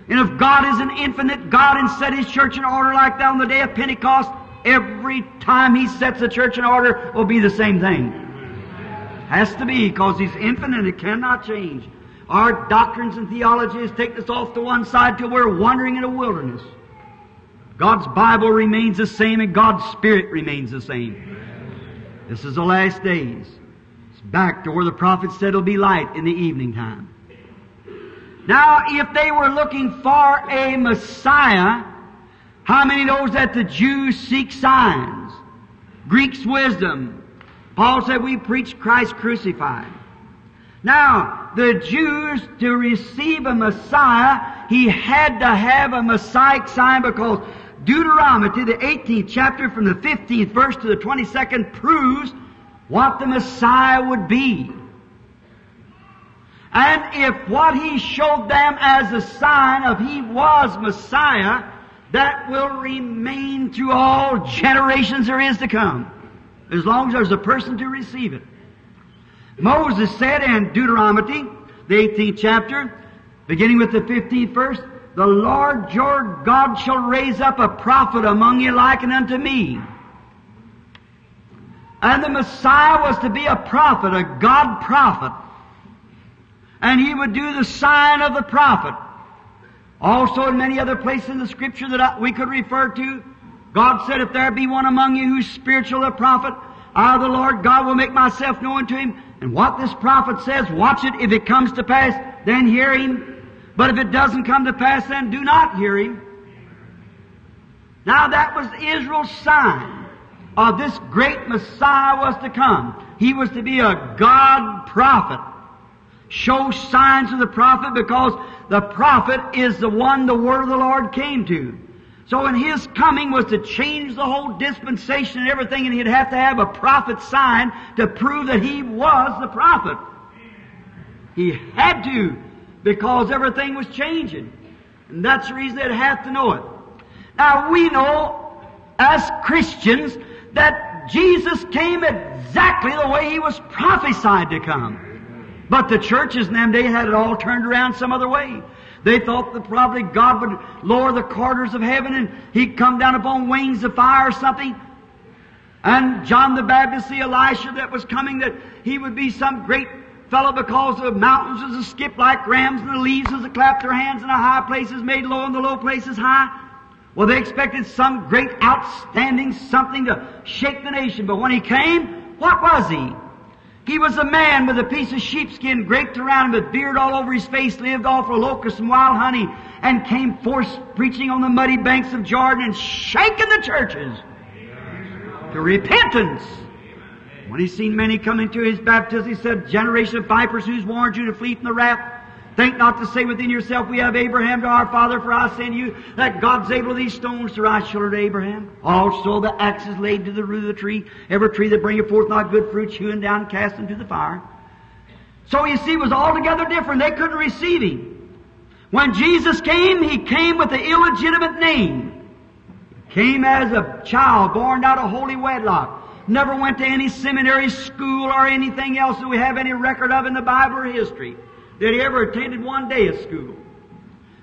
And if God is an infinite God and set His church in order like that on the day of Pentecost, every time He sets a church in order, will be the same thing. Has to be, because He's infinite, it cannot change. Our doctrines and theologies take us off to one side till we're wandering in a wilderness. God's Bible remains the same, and God's Spirit remains the same. This is the last days. It's back to where the prophet said it'll be light in the evening time. Now, if they were looking for a Messiah, how many knows that the Jews seek signs? Greeks wisdom. Paul said we preach Christ crucified. Now, the Jews, to receive a Messiah, he had to have a Messiah sign, because Deuteronomy, the eighteenth chapter, from the fifteenth verse to the twenty-second, proves what the Messiah would be. And if what he showed them as a sign of he was Messiah, that will remain through all generations there is to come, as long as there's a person to receive it. Moses said in Deuteronomy, the eighteenth chapter, beginning with the fifteenth verse, "The Lord your God shall raise up a prophet among you likened unto me." And the Messiah was to be a prophet, a God prophet. And he would do the sign of the prophet. Also in many other places in the Scripture that we could refer to, God said, "If there be one among you who's spiritual, a prophet, I, the Lord God, will make myself known to him." And what this prophet says, watch it. If it comes to pass, then hear him. But if it doesn't come to pass, then do not hear him. Now that was Israel's sign of this great Messiah was to come. He was to be a God prophet. Show signs of the prophet, because the prophet is the one the word of the Lord came to. So in his coming was to change the whole dispensation and everything, and he'd have to have a prophet sign to prove that he was the prophet. He had to, because everything was changing. And that's the reason they'd have to know it. Now we know, as Christians, that Jesus came exactly the way he was prophesied to come. But the churches in them, they had it all turned around some other way. They thought that probably God would lower the quarters of heaven and he'd come down upon wings of fire or something. And John the Baptist, the Elisha that was coming, that he would be some great fellow because the mountains was a skip like rams and the leaves was a clap their hands and the high places made low and the low places high. Well, they expected some great outstanding something to shake the nation. But when he came, what was he? He was a man with a piece of sheepskin draped around him with beard all over his face, lived off of locusts and wild honey, and came forth preaching on the muddy banks of Jordan and shaking the churches to repentance. When he seen many come into his baptism, he said, "Generation of vipers, who's warned you to flee from the wrath? Think not to say within yourself, we have Abraham to our father, for I say to you that God's able these stones to rise children to Abraham. Also the axe is laid to the root of the tree. Every tree that bringeth forth not good fruit, hewn down and cast into the fire." So you see, it was altogether different. They couldn't receive him. When Jesus came, he came with the illegitimate name. He came as a child born out of holy wedlock. Never went to any seminary school or anything else that we have any record of in the Bible or history. That he ever attended one day of school.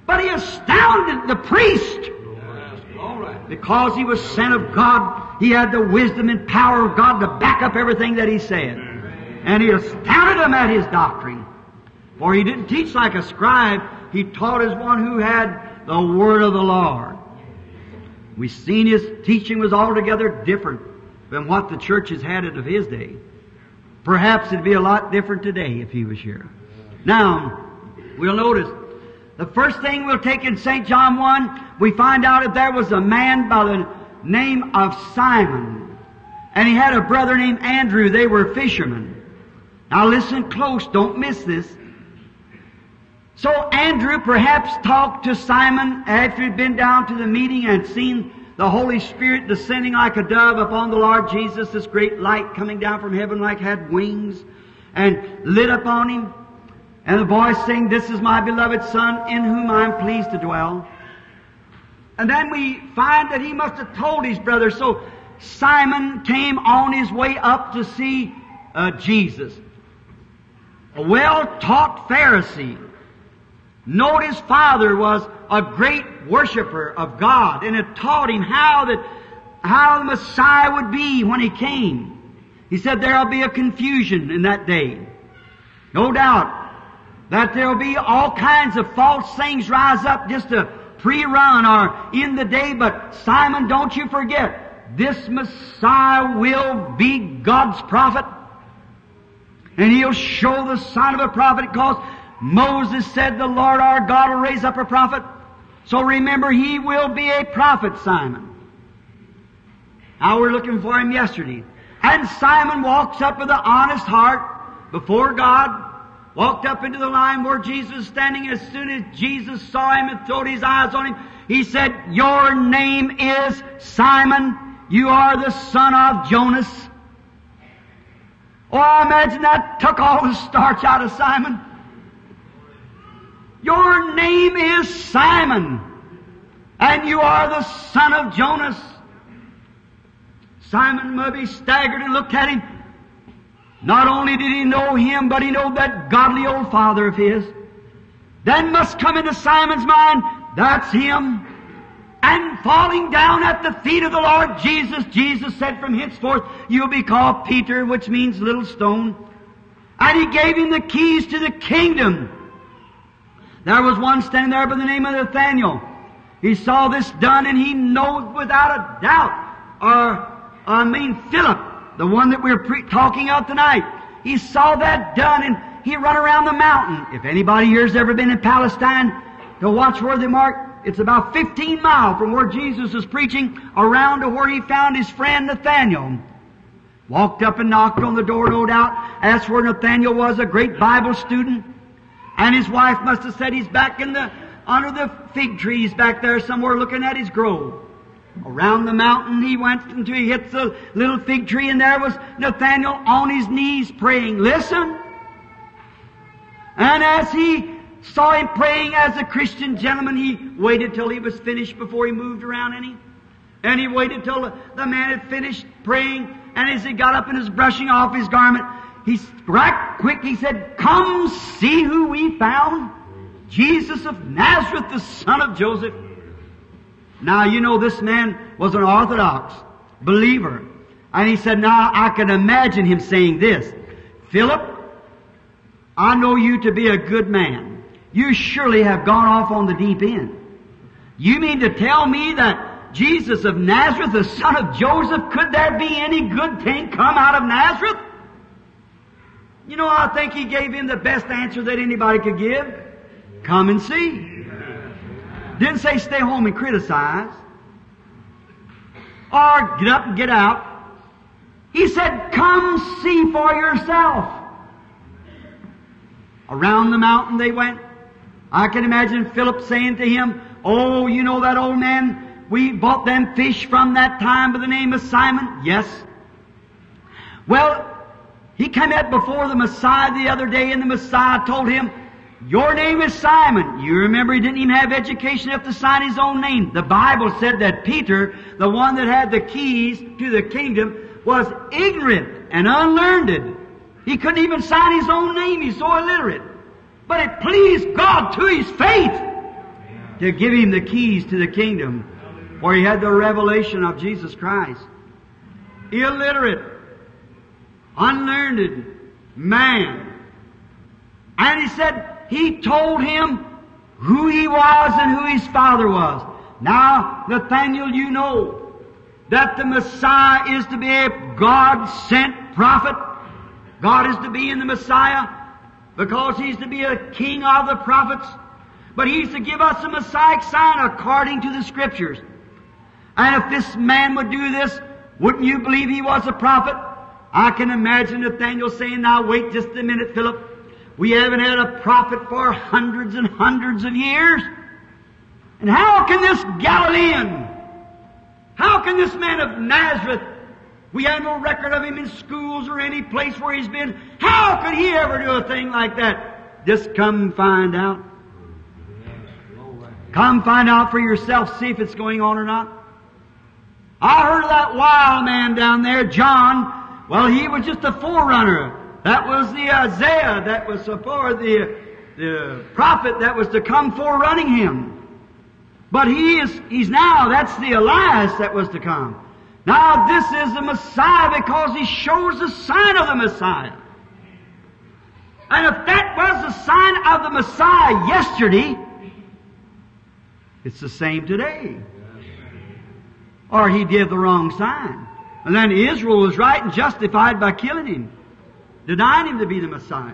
But he astounded the priest. Because he was sent of God, he had the wisdom and power of God to back up everything that he said. And he astounded them at his doctrine. For he didn't teach like a scribe. He taught as one who had the word of the Lord. We've seen his teaching was altogether different than what the churches had it of his day. Perhaps it'd be a lot different today if he was here. Now, we'll notice, the first thing we'll take in Saint John one, we find out that there was a man by the name of Simon. And he had a brother named Andrew. They were fishermen. Now listen close, don't miss this. So Andrew perhaps talked to Simon after he'd been down to the meeting and seen the Holy Spirit descending like a dove upon the Lord Jesus, this great light coming down from heaven like had wings and lit upon him. And the voice saying, "This is my beloved Son, in whom I am pleased to dwell." And then we find that he must have told his brother. So Simon came on his way up to see uh, Jesus. A well-taught Pharisee. Note his father was a great worshiper of God, and it taught him how that how the Messiah would be when he came. He said, "There'll be a confusion in that day, no doubt." That there will be all kinds of false things rise up just to pre-run or in the day. But Simon, don't you forget, this Messiah will be God's prophet. And he'll show the sign of a prophet, because Moses said, "The Lord our God will raise up a prophet." So remember, he will be a prophet, Simon. Now we're looking for him yesterday. And Simon walks up with an honest heart before God. Walked up into the line where Jesus was standing. As soon as Jesus saw him and threw his eyes on him, he said, "Your name is Simon. You are the son of Jonas." Oh, I imagine that took all the starch out of Simon. "Your name is Simon, and you are the son of Jonas." Simon maybe staggered and looked at him. Not only did he know him, but he knew that godly old father of his. Then must come into Simon's mind, that's him. And falling down at the feet of the Lord Jesus, Jesus said, "From henceforth you'll be called Peter," which means little stone. And he gave him the keys to the kingdom. There was one standing there by the name of Nathaniel. He saw this done, and he knew without a doubt, or I mean Philip, the one that we're pre- talking of tonight. He saw that done, and he run around the mountain. If anybody here's ever been in Palestine to watch where they mark, It's about fifteen miles from where Jesus was preaching around to where he found his friend Nathaniel. Walked up and knocked on the door, no doubt. That's where Nathaniel was, a great Bible student. And his wife must have said, he's back in the under the fig trees back there somewhere looking at his grove. Around the mountain he went until he hits a little fig tree, and there was Nathaniel on his knees praying. Listen! And as he saw him praying as a Christian gentleman, he waited till he was finished before he moved around any. And he waited till the, the man had finished praying, and as he got up and was brushing off his garment, he right quick he said, "Come see who we found, Jesus of Nazareth, the son of Joseph." Now, you know, this man was an Orthodox believer. And he said, now, I can imagine him saying this, "Philip, I know you to be a good man. You surely have gone off on the deep end. You mean to tell me that Jesus of Nazareth, the son of Joseph, could there be any good thing come out of Nazareth?" You know, I think he gave him the best answer that anybody could give. Come and see. Didn't say stay home and criticize or get up and get out. He said, "Come see for yourself." Around the mountain they went. I can imagine Philip saying to him, "Oh, you know that old man, we bought them fish from that time by the name of Simon." "Yes." "Well, he came up before the Messiah the other day, and the Messiah told him, 'Your name is Simon.'" You remember he didn't even have education enough to sign his own name. The Bible said that Peter, the one that had the keys to the kingdom, was ignorant and unlearned. He couldn't even sign his own name. He's so illiterate. But it pleased God to his faith to give him the keys to the kingdom, for he had the revelation of Jesus Christ. Illiterate, unlearned man. And he said, he told him who he was and who his father was. Now, Nathaniel, you know that the Messiah is to be a God-sent prophet. God is to be in the Messiah because he's to be a king of the prophets. But he's to give us a Messiah sign according to the Scriptures. And if this man would do this, wouldn't you believe he was a prophet? I can imagine Nathaniel saying, "Now wait just a minute, Philip. We haven't had a prophet for hundreds and hundreds of years. And how can this Galilean, how can this man of Nazareth, we have no record of him in schools or any place where he's been, how could he ever do a thing like that?" Just come find out. Come find out for yourself, see if it's going on or not. I heard of that wild man down there, John. Well, he was just a forerunner. That was the Isaiah that was before the, the prophet that was to come forerunning him. But he is, he's now, that's the Elias that was to come. Now this is the Messiah because he shows the sign of the Messiah. And if that was the sign of the Messiah yesterday, it's the same today. Or he did the wrong sign. And then Israel was right and justified by killing him, denying him to be the Messiah,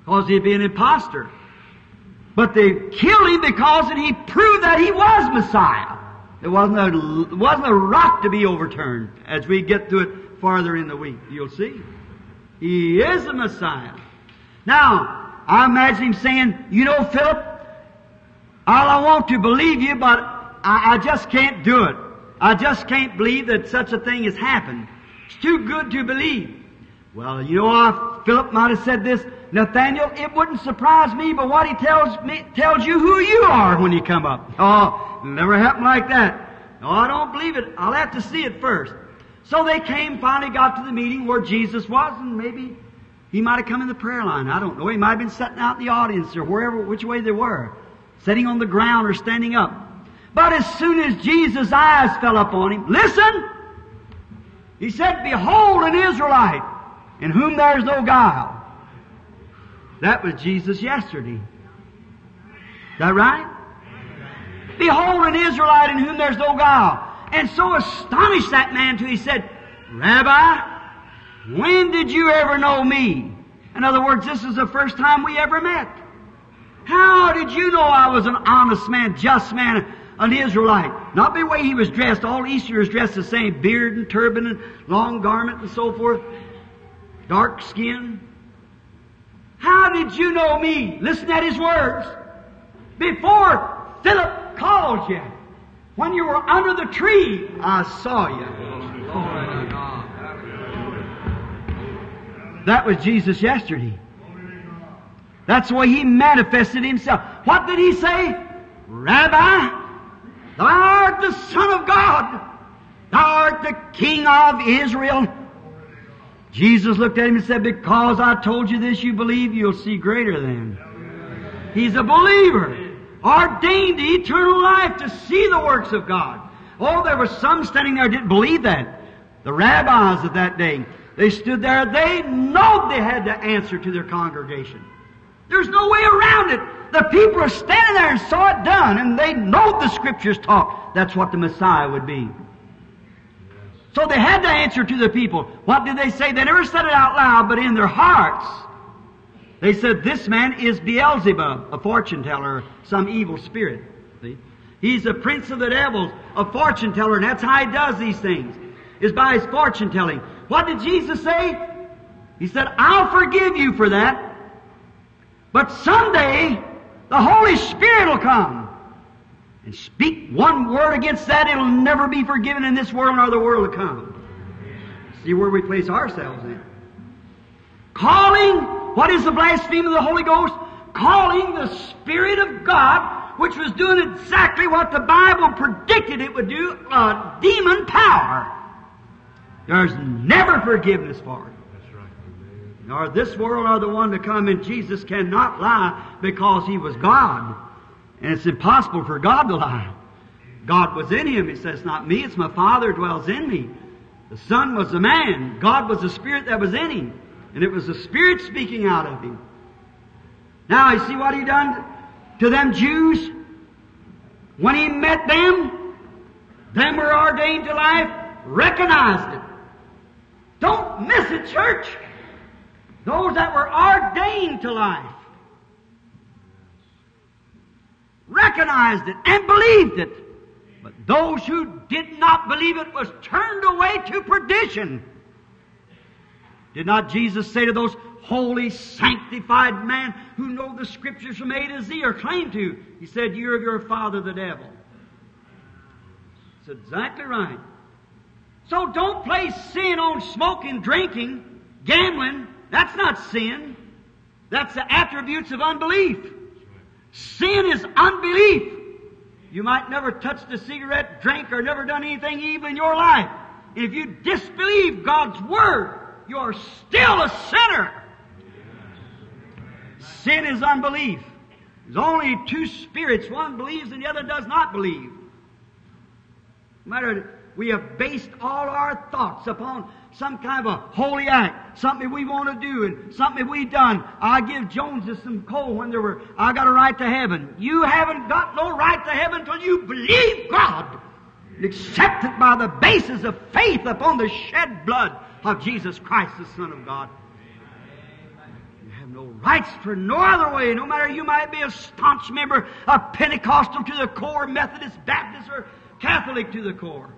because he'd be an imposter. But they killed him because he proved that he was Messiah. It wasn't a, wasn't a rock to be overturned. As we get to it farther in the week, you'll see. He is the Messiah. Now, I imagine him saying, "You know, Philip, all I want to believe you, but I, I just can't do it. I just can't believe that such a thing has happened. It's too good to believe." Well, you know, I, Philip might have said this, "Nathaniel, it wouldn't surprise me, but what he tells me tells you who you are when you come up." "Oh, it'll never happen like that." "No, I don't believe it. I'll have to see it first." So they came, finally got to the meeting where Jesus was, and maybe he might have come in the prayer line. I don't know. He might have been sitting out in the audience or wherever, which way they were, sitting on the ground or standing up. But as soon as Jesus' eyes fell upon him, listen, he said, "Behold, an Israelite, in whom there is no guile." That was Jesus yesterday. Is that right? "Behold, an Israelite in whom there is no guile." And so astonished that man till he said, "Rabbi, when did you ever know me?" In other words, this is the first time we ever met. How did you know I was an honest man, just man, an Israelite? Not by the way he was dressed. All Easterners dressed the same, beard and turban and long garment and so forth, dark skin. How did you know me? Listen at his words. Before Philip called you, when you were under the tree, I saw you. Oh, that was Jesus yesterday. That's the way he manifested himself. What did he say? Rabbi, thou art the Son of God. Thou art the King of Israel. Jesus looked at him and said, because I told you this, you believe, you'll see greater than. He's a believer, ordained to eternal life to see the works of God. Oh, there were some standing there didn't believe that. The rabbis of that day, they stood there, they know they had to answer to their congregation. There's no way around it. The people are standing there and saw it done, and they know the Scriptures taught that's what the Messiah would be. So they had to answer to the people. What did they say? They never said it out loud, but in their hearts. They said, this man is Beelzebub, a fortune teller, some evil spirit. See? He's the prince of the devils, a fortune teller, and that's how he does these things, is by his fortune telling. What did Jesus say? He said, I'll forgive you for that. But someday, the Holy Spirit will come and speak one word against that. It'll never be forgiven in this world nor the world to come. See where we place ourselves in. Calling, what is the blasphemy of the Holy Ghost? Calling the Spirit of God, which was doing exactly what the Bible predicted it would do, a demon power. There's never forgiveness for it. Nor this world nor the one to come, and Jesus cannot lie because he was God. And it's impossible for God to lie. God was in him. He says, it's not me, it's my Father dwells in me. The Son was a man. God was the Spirit that was in him. And it was the Spirit speaking out of him. Now, you see what he done to them Jews? When he met them, them were ordained to life, recognized it. Don't miss it, church. Those that were ordained to life recognized it and believed it. But those who did not believe it was turned away to perdition. Did not Jesus say to those holy, sanctified men who know the Scriptures from A to Z or claim to, he said, you're of your father the devil. That's exactly right. So don't place sin on smoking, drinking, gambling. That's not sin. That's the attributes of unbelief. Sin is unbelief. You might never touch the cigarette, drink, or never done anything evil in your life. And if you disbelieve God's Word, you are still a sinner. Sin is unbelief. There's only two spirits. One believes and the other does not believe. No matter, we have based all our thoughts upon some kind of a holy act, something we want to do and something we done. I give Joneses some coal when there were, I got a right to heaven. You haven't got no right to heaven until you believe God and accept it by the basis of faith upon the shed blood of Jesus Christ, the Son of God. You have no rights for no other way, no matter you might be a staunch member of Pentecostal to the core, Methodist, Baptist, or Catholic to the core.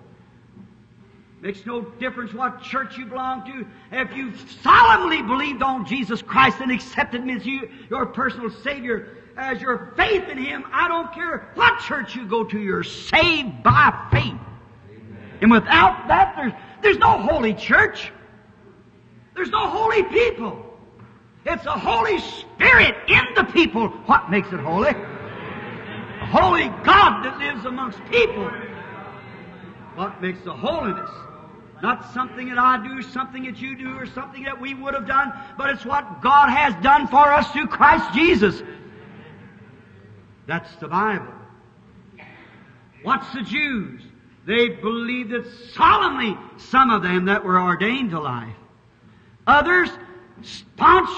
Makes no difference what church you belong to. If you solemnly believed on Jesus Christ and accepted Him as you, your personal Savior, as your faith in Him, I don't care what church you go to, you're saved by faith. Amen. And without that, there's, there's no holy church. There's no holy people. It's the Holy Spirit in the people what makes it holy. The holy God that lives amongst people. What makes the holiness? Not something that I do, something that you do, or something that we would have done, but it's what God has done for us through Christ Jesus. That's the Bible. What's the Jews? They believed it solemnly, some of them that were ordained to life. Others, staunch,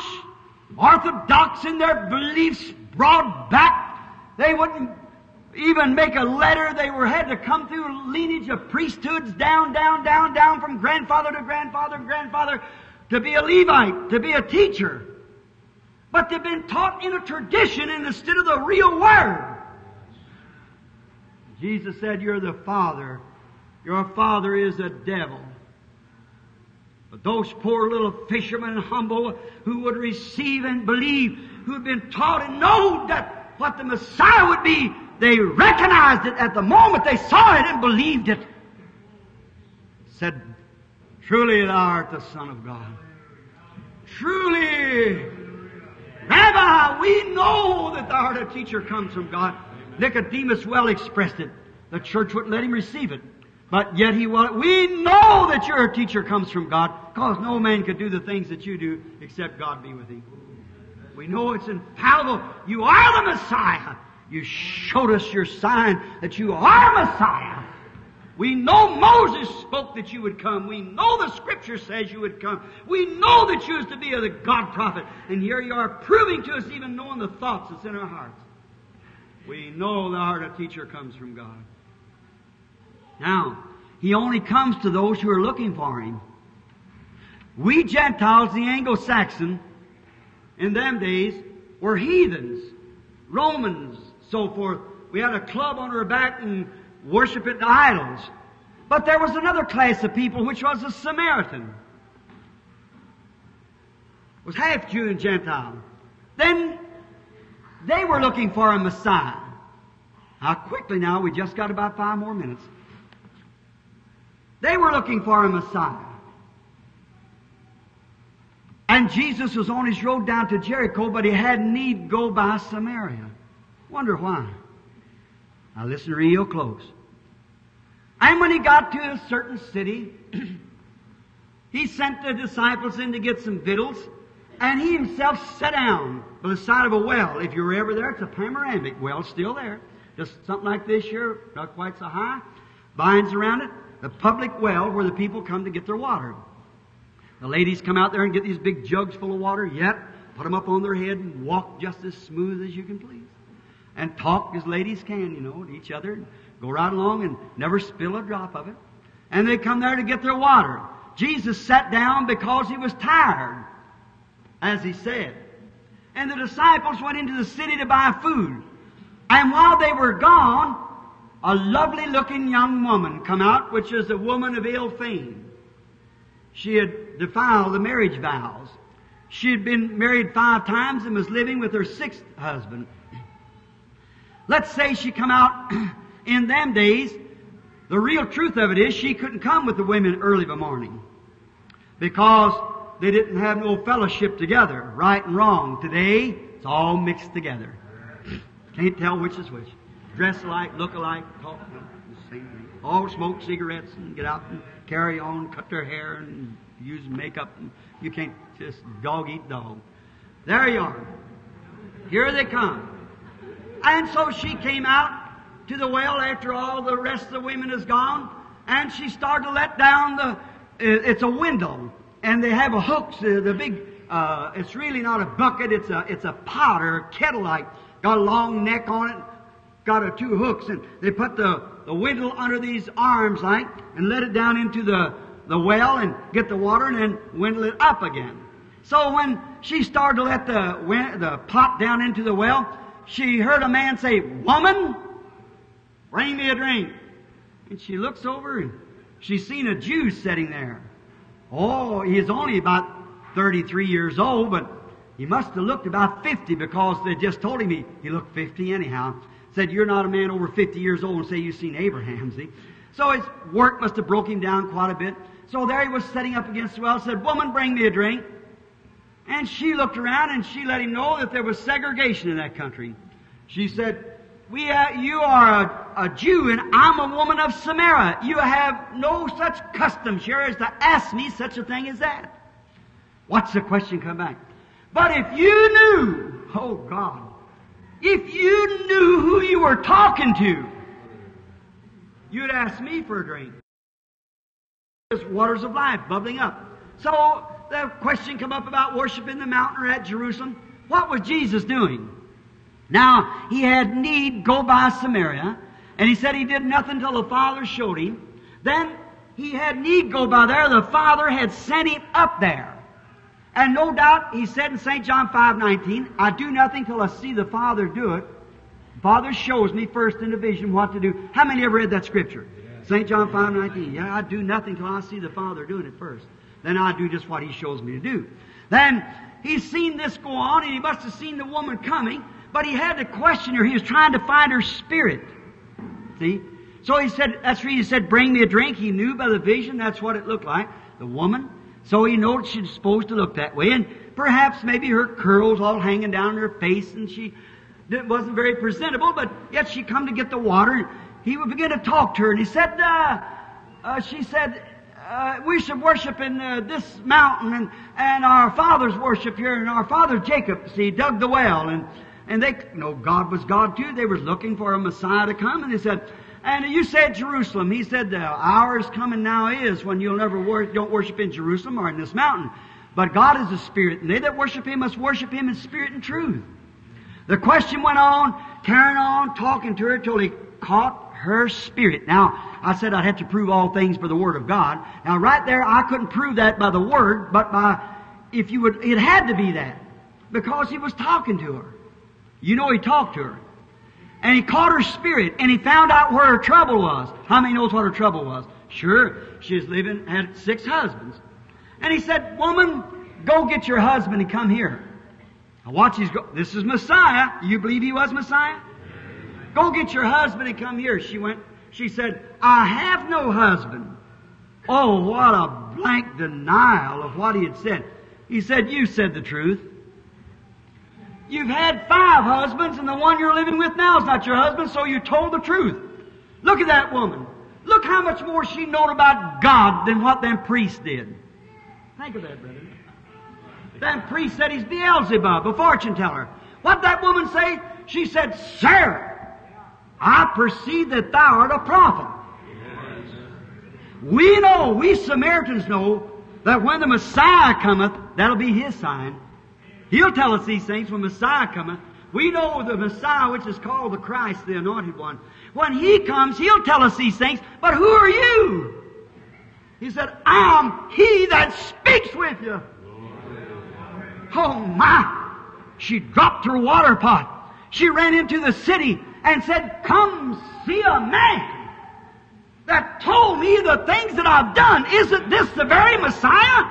orthodox in their beliefs, broad back. They wouldn't even make a letter. They were had to come through a lineage of priesthoods down, down, down, down from grandfather to grandfather and grandfather to be a Levite, to be a teacher. But they've been taught in a tradition instead of the real Word. Jesus said, you're the father. Your father is the devil. But those poor little fishermen, humble, who would receive and believe, who had been taught and know that what the Messiah would be, they recognized it at the moment they saw it and believed it. Said, truly thou art the Son of God. Truly, Rabbi, we know that thou art a teacher comes from God. Nicodemus well expressed it. The church wouldn't let him receive it. But yet he was. We know that your teacher comes from God, because no man could do the things that you do except God be with him. We know it's infallible. You are the Messiah. You showed us your sign that you are Messiah. We know Moses spoke that you would come. We know the Scripture says you would come. We know that you was to be the God prophet. And here you are proving to us, even knowing the thoughts that's in our hearts. We know the heart of teacher comes from God. Now, He only comes to those who are looking for Him. We Gentiles, the Anglo-Saxon, in them days, were heathens, Romans, so forth. We had a club on our back and worshipped at the idols. But there was another class of people, which was the Samaritan. It was half Jew and Gentile. Then they were looking for a Messiah. How quickly now, we just got about five more minutes. They were looking for a Messiah. And Jesus was on his road down to Jericho, but he had need go by Samaria. Wonder why. Now listen real close. And when he got to a certain city, he sent the disciples in to get some victuals, and he himself sat down by the side of a well. If you were ever there, it's a panoramic well, still there. Just something like this here, not quite so high. Vines around it. The public well where the people come to get their water. The ladies come out there and get these big jugs full of water, yet put them up on their head and walk just as smooth as you can please. And talk as ladies can, you know, to each other. And go right along and never spill a drop of it. And they come there to get their water. Jesus sat down because he was tired, as he said. And the disciples went into the city to buy food. And while they were gone, a lovely-looking young woman come out, which is a woman of ill fame. She had defiled the marriage vows. She had been married five times and was living with her sixth husband. Let's say she come out in them days. The real truth of it is she couldn't come with the women early in the morning because they didn't have no fellowship together, right and wrong. Today, it's all mixed together. Can't tell which is which. Dress alike, look alike, talk, all smoke cigarettes and get out and carry on, cut their hair and use makeup. And you can't just dog eat dog. There you are. Here they come. And so she came out to the well after all the rest of the women is gone, and she started to let down the, it's a window, and they have a hook, so the big, uh, it's really not a bucket, it's a, it's a pot or a kettle-like, got a long neck on it, got a two hooks, and they put the, the whittle under these arms like and let it down into the, the well and get the water and then whittle it up again. So when she started to let the, the pot down into the well, she heard a man say, "Woman, bring me a drink." And she looks over and she's seen a Jew sitting there. Oh, he's only about thirty-three years old, but he must have looked about fifty because they just told him he, he looked fifty anyhow. Said, "You're not a man over fifty years old and say you've seen Abraham," see? So his work must have broke him down quite a bit. So there he was sitting up against the well, said, "Woman, bring me a drink." And she looked around and she let him know that there was segregation in that country. She said, "We, uh, you are a, a Jew and I'm a woman of Samaria. You have no such customs here as to ask me such a thing as that." What's the question come back? "But if you knew," oh God, "if you knew who you were talking to, you'd ask me for a drink." There's waters of life bubbling up. So the question come up about worship in the mountain or at Jerusalem. What was Jesus doing? Now, he had need go by Samaria, and he said he did nothing till the Father showed him. Then he had need go by there. The Father had sent him up there. And no doubt he said in Saint John five nineteen, I do nothing till I see the Father do it. Father shows me first in the vision what to do. How many ever read that scripture? Saint John five nineteen. Yeah, I do nothing till I see the Father doing it first. Then I do just what He shows me to do. Then he's seen this go on, and he must have seen the woman coming, but he had to question her. He was trying to find her spirit. See? So he said, that's where he said, bring me a drink. He knew by the vision that's what it looked like, the woman. So he knows she's supposed to look that way. And perhaps maybe her curls all hanging down her face, and she wasn't very presentable, but yet she come to get the water. And he would begin to talk to her. And he said, uh, uh, she said, Uh, we should worship in uh, this mountain, and, and our fathers worship here, and our father Jacob, see, dug the well, and, and they, you know, God was God too. They were looking for a Messiah to come, and they said, and you said Jerusalem. He said, the hour is coming now is when you'll never wor- don't worship in Jerusalem or in this mountain. But God is a spirit, and they that worship Him must worship Him in spirit and truth. The question went on, carrying on, talking to her till He caught her spirit. Now, I said I'd have to prove all things by the Word of God. Now, right there, I couldn't prove that by the Word, but by, if you would, it had to be that. Because He was talking to her. You know He talked to her. And He caught her spirit, and He found out where her trouble was. How many knows what her trouble was? Sure, she's living, had six husbands. And He said, woman, go get your husband and come here. Now watch, He's go. This is Messiah. You believe He was Messiah? Go get your husband and come here. She went, she said, I have no husband. Oh, what a blank denial of what He had said. He said, you said the truth. You've had five husbands, and the one you're living with now is not your husband, so you told the truth. Look at that woman. Look how much more she known about God than what them priests did. Think of that, brother. That priest said he's Beelzebub, a fortune teller. What that woman say? She said, Sarah, I perceive that thou art a prophet. Yes. We know, we Samaritans know, that when the Messiah cometh, that'll be His sign. He'll tell us these things when Messiah cometh. We know the Messiah, which is called the Christ, the Anointed One. When He comes, He'll tell us these things. But who are you? He said, I'm He that speaks with you. Lord. Oh my! She dropped her water pot. She ran into the city and said, come see a man that told me the things that I've done. Isn't this the very Messiah?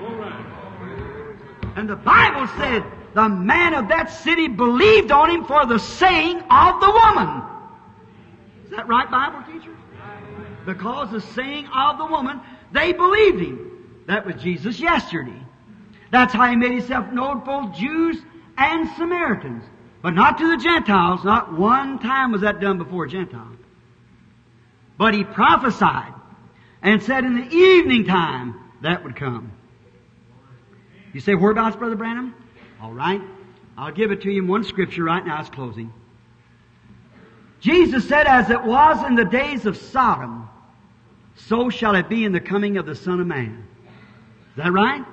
All right. And the Bible said, the man of that city believed on Him for the saying of the woman. Is that right, Bible teachers? Because the saying of the woman, they believed Him. That was Jesus yesterday. That's how He made Himself known, both Jews and Samaritans. But not to the Gentiles. Not one time was that done before a Gentile. But He prophesied and said in the evening time that would come. You say, whereabouts, Brother Branham? All right. I'll give it to you in one scripture right now. It's closing. Jesus said, as it was in the days of Sodom, so shall it be in the coming of the Son of Man. Is that right?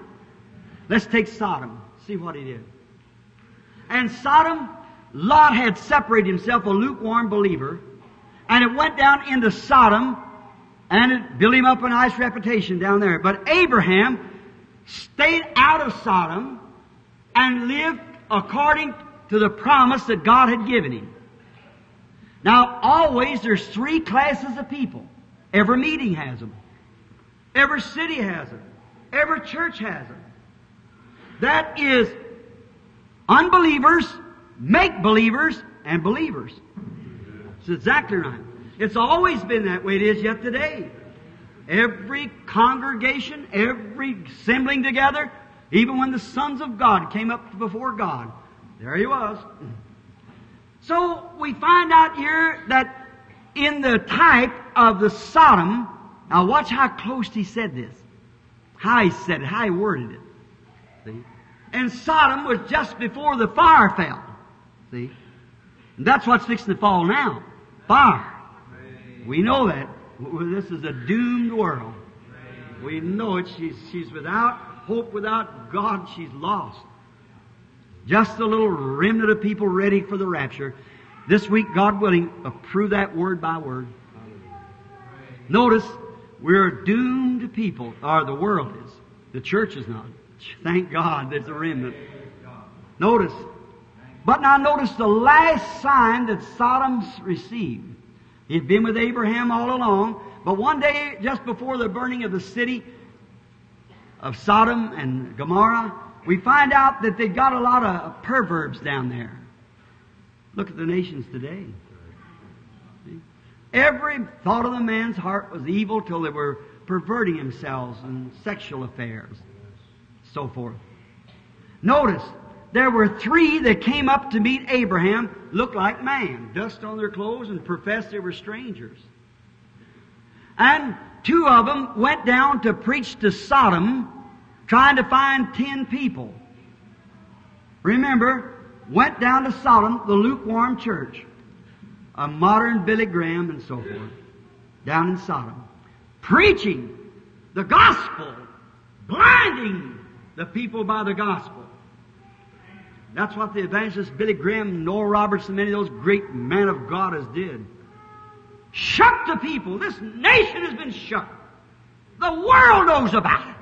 Let's take Sodom. See what He did. And Sodom, Lot had separated himself, a lukewarm believer, and it went down into Sodom, and it built him up a nice reputation down there. But Abraham stayed out of Sodom and lived according to the promise that God had given him. Now, always there's three classes of people. Every meeting has them. Every city has them. Every church has them. That is unbelievers, make believers, and believers. It's exactly right. It's always been that way. It is yet today. Every congregation, every assembling together, even when the sons of God came up before God, there He was. So we find out here that in the type of the Sodom, now watch how close He said this, how He said it, how He worded it. See? And Sodom was just before the fire fell. See? And that's what's fixing to fall now. Fire. We know that. This is a doomed world. We know it. She's, she's without hope, without God. She's lost. Just a little remnant of people ready for the rapture. This week, God willing, approve that word by word. Notice, we're doomed people, or the world is. The church is not. church. Thank God there's a remnant. Notice. But now notice the last sign that Sodom's received. He had been with Abraham all along. But one day, just before the burning of the city of Sodom and Gomorrah, we find out that they got a lot of perverbs down there. Look at the nations today. See? Every thought of the man's heart was evil till they were perverting themselves in sexual affairs, so forth. Notice, there were three that came up to meet Abraham, looked like man, dust on their clothes, and professed they were strangers. And two of them went down to preach to Sodom, trying to find ten people. Remember, went down to Sodom, the lukewarm church, a modern Billy Graham and so forth, down in Sodom, preaching the gospel, blinding the people by the gospel. That's what the evangelists Billy Graham, Noah Robertson, many of those great men of God has did. Shook the people. This nation has been shook. The world knows about it.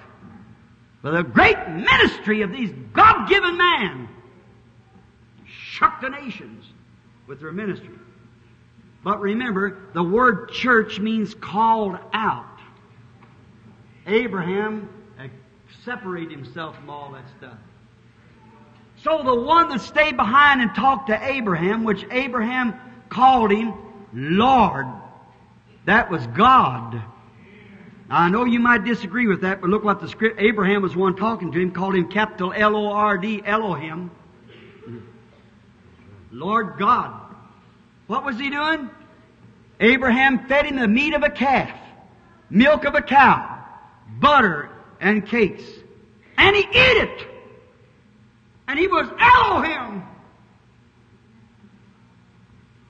But the great ministry of these God-given men shook the nations with their ministry. But remember, the word church means called out. Abraham separated himself from all that stuff. So the one that stayed behind and talked to Abraham, which Abraham called him Lord, that was God. Now, I know you might disagree with that, but look what the script, Abraham was one talking to him, called him capital L O R D, Elohim. Lord God. What was he doing? Abraham fed him the meat of a calf, milk of a cow, butter and cakes. And he ate it. And he was Elohim.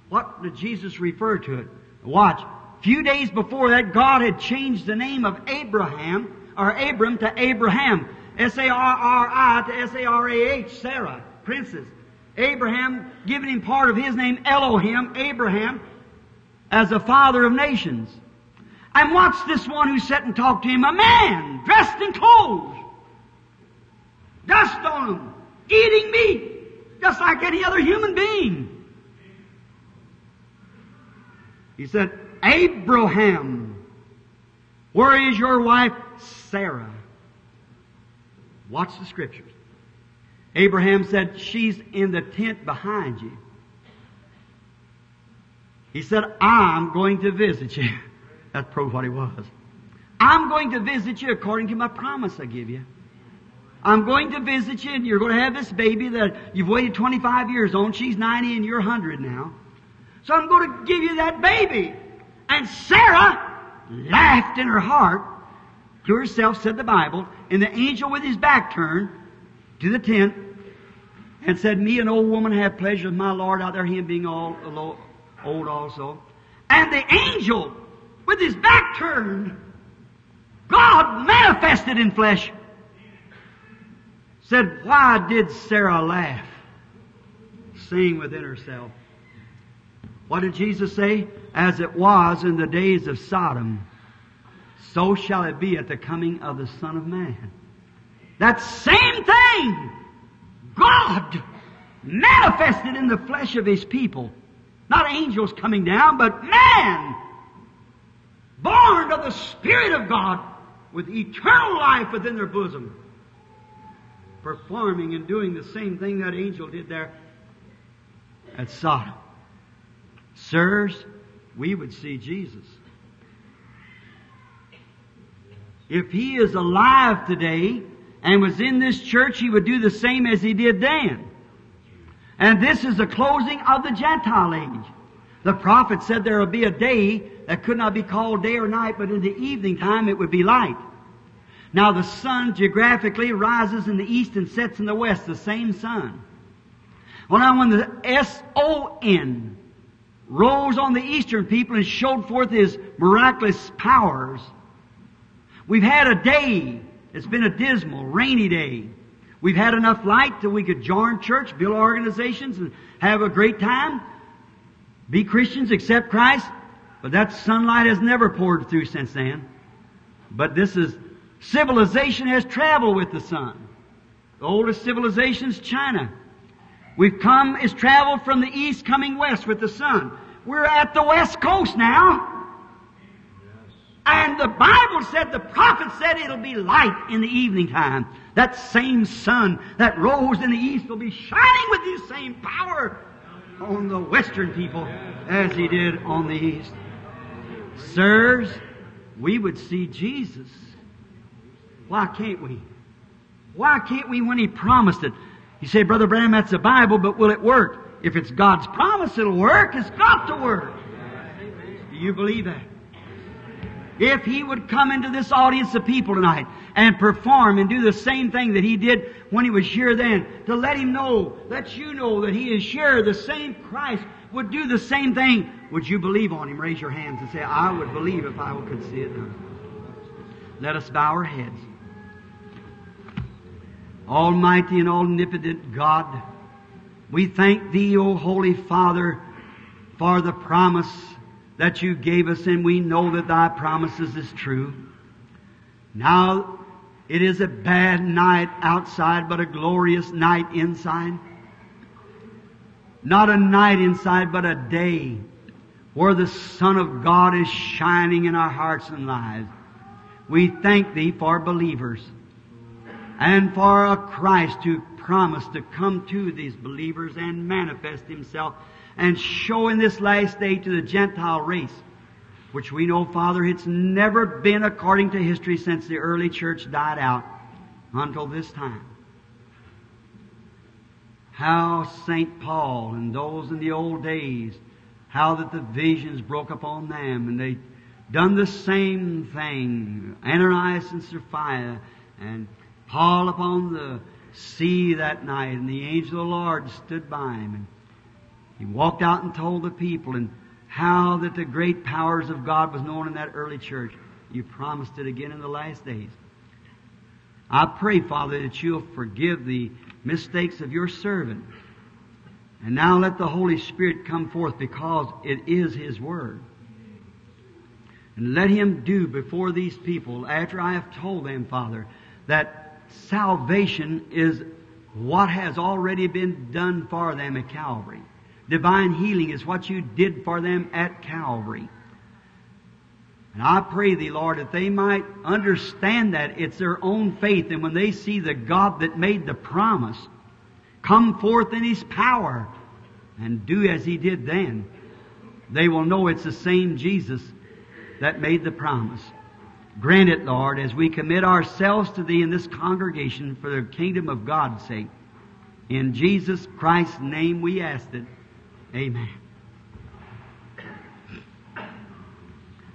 What did Jesus refer to it? Watch. A few days before that, God had changed the name of Abraham, or Abram, to Abraham. S A R R I to S A R A H, Sarah, princess. Abraham, giving him part of his name, Elohim, Abraham, as the father of nations. And watch this one who sat and talked to him, a man dressed in clothes, dust on him, eating meat, just like any other human being. He said, Abraham, where is your wife Sarah? Watch the scriptures. Abraham said, she's in the tent behind you. He said, I'm going to visit you. That's probably what he was. I'm going to visit you according to my promise I give you. I'm going to visit you, and you're going to have this baby that you've waited twenty-five years on. She's ninety and you're one hundred now. So I'm going to give you that baby. And Sarah laughed in her heart to herself, said the Bible, and the angel with his back turned to the tent and said, me, an old woman, have pleasure with my Lord out there, him being all old also. And the angel, with his back turned, God manifested in flesh, said, why did Sarah laugh, saying within herself? What did Jesus say? As it was in the days of Sodom, so shall it be at the coming of the Son of Man. That same thing, God manifested in the flesh of His people. Not angels coming down, but man, born of the Spirit of God, with eternal life within their bosom, performing and doing the same thing that angel did there at Sodom. Sirs, we would see Jesus. If He is alive today and was in this church, He would do the same as He did then. And this is the closing of the Gentile age. The prophet said there would be a day that could not be called day or night, but in the evening time it would be light. Now the sun geographically rises in the east and sets in the west, the same sun. Well, now when the S O N rose on the eastern people and showed forth His miraculous powers, we've had a day. It's been a dismal, rainy day. We've had enough light that we could join church, build organizations, and have a great time, be Christians, accept Christ. But that sunlight has never poured through since then. But this is, civilization has traveled with the sun. The oldest civilization's China. We've come, is traveled from the east, coming west with the sun. We're at the west coast now. Yes. And the Bible said, the prophet said, it'll be light in the evening time. That same sun that rose in the east will be shining with the same power on the western people as he did on the east. Sirs, we would see Jesus. Why can't we? Why can't we when he promised it? You say, Brother Branham, that's the Bible, but will it work? If it's God's promise, it'll work. It's got to work. Do you believe that? If he would come into this audience of people tonight and perform and do the same thing that he did when he was here then, to let him know, let you know that he is sure the same Christ would do the same thing, would you believe on him? Raise your hands and say, I would believe if I could see it now. Let us bow our heads. Almighty and omnipotent God, we thank Thee, O Holy Father, for the promise that You gave us, and we know that Thy promises is true. Now, it is a bad night outside, but a glorious night inside. Not a night inside, but a day where the Son of God is shining in our hearts and lives. We thank Thee for believers, and for a Christ who promised to come to these believers and manifest Himself and show in this last day to the Gentile race, which we know, Father, it's never been according to history since the early church died out until this time. How Saint Paul and those in the old days, how that the visions broke upon them, and they done the same thing. Ananias and Sapphira and Paul upon the sea that night, and the angel of the Lord stood by him. And he walked out and told the people, and how that the great powers of God was known in that early church. You promised it again in the last days. I pray, Father, that You'll forgive the mistakes of Your servant. And now let the Holy Spirit come forth, because it is His Word. And let Him do before these people, after I have told them, Father, that salvation is what has already been done for them at Calvary. Divine healing is what You did for them at Calvary. And I pray Thee, Lord, that they might understand that it's their own faith, and when they see the God that made the promise come forth in His power and do as He did then, they will know it's the same Jesus that made the promise. Grant it, Lord, as we commit ourselves to Thee in this congregation for the kingdom of God's sake. In Jesus Christ's name we ask it. Amen.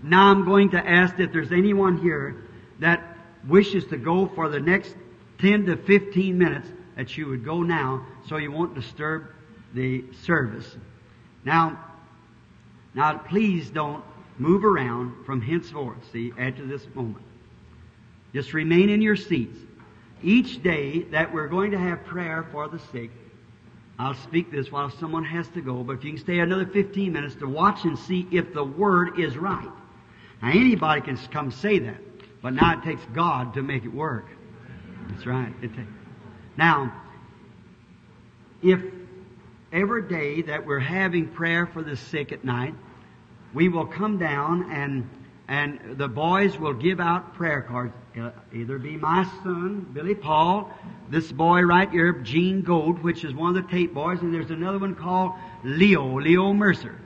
Now I'm going to ask if there's anyone here that wishes to go for the next ten to fifteen minutes, that you would go now so you won't disturb the service. Now, now please don't move around from henceforth, see, after this moment. Just remain in your seats. Each day that we're going to have prayer for the sick, I'll speak this while someone has to go, but if you can stay another fifteen minutes to watch and see if the Word is right. Now, anybody can come say that, but now it takes God to make it work. That's right. It takes. Now, if every day that we're having prayer for the sick at night, we will come down and and the boys will give out prayer cards. It'll either be my son, Billy Paul, this boy right here, Gene Gold, which is one of the Tate boys, and there's another one called Leo, Leo Mercer.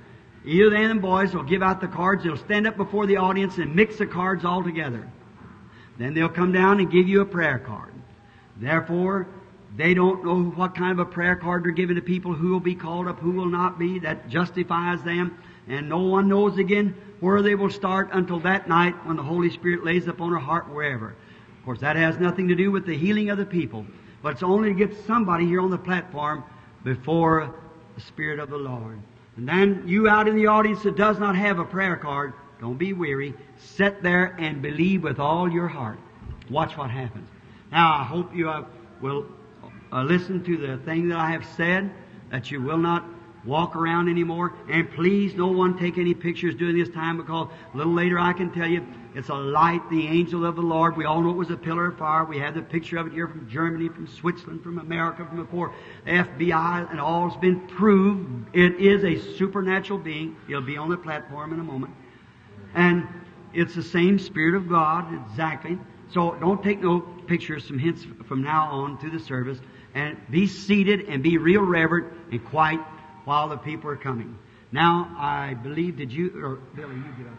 Either of them boys will give out the cards. They'll stand up before the audience and mix the cards all together. Then they'll come down and give you a prayer card. Therefore, they don't know what kind of a prayer card they're giving to people, who will be called up, who will not be. That justifies them. And no one knows again where they will start until that night when the Holy Spirit lays upon her heart wherever. Of course, that has nothing to do with the healing of the people. But it's only to get somebody here on the platform before the Spirit of the Lord. And then you out in the audience that does not have a prayer card, don't be weary. Sit there and believe with all your heart. Watch what happens. Now, I hope you will listen to the thing that I have said, that you will not walk around anymore, and please no one take any pictures during this time, because a little later I can tell you it's a light, the angel of the Lord. We all know it was a pillar of fire. We had the picture of it here from Germany, from Switzerland, from America, from before the F B I, and all's been proved. It is a supernatural being. He'll be on the platform in a moment. And it's the same Spirit of God, exactly. So don't take no pictures from hints from now on through the service, and be seated and be real reverent and quiet while the people are coming. Now, I believe, did you, or Billy, you get up.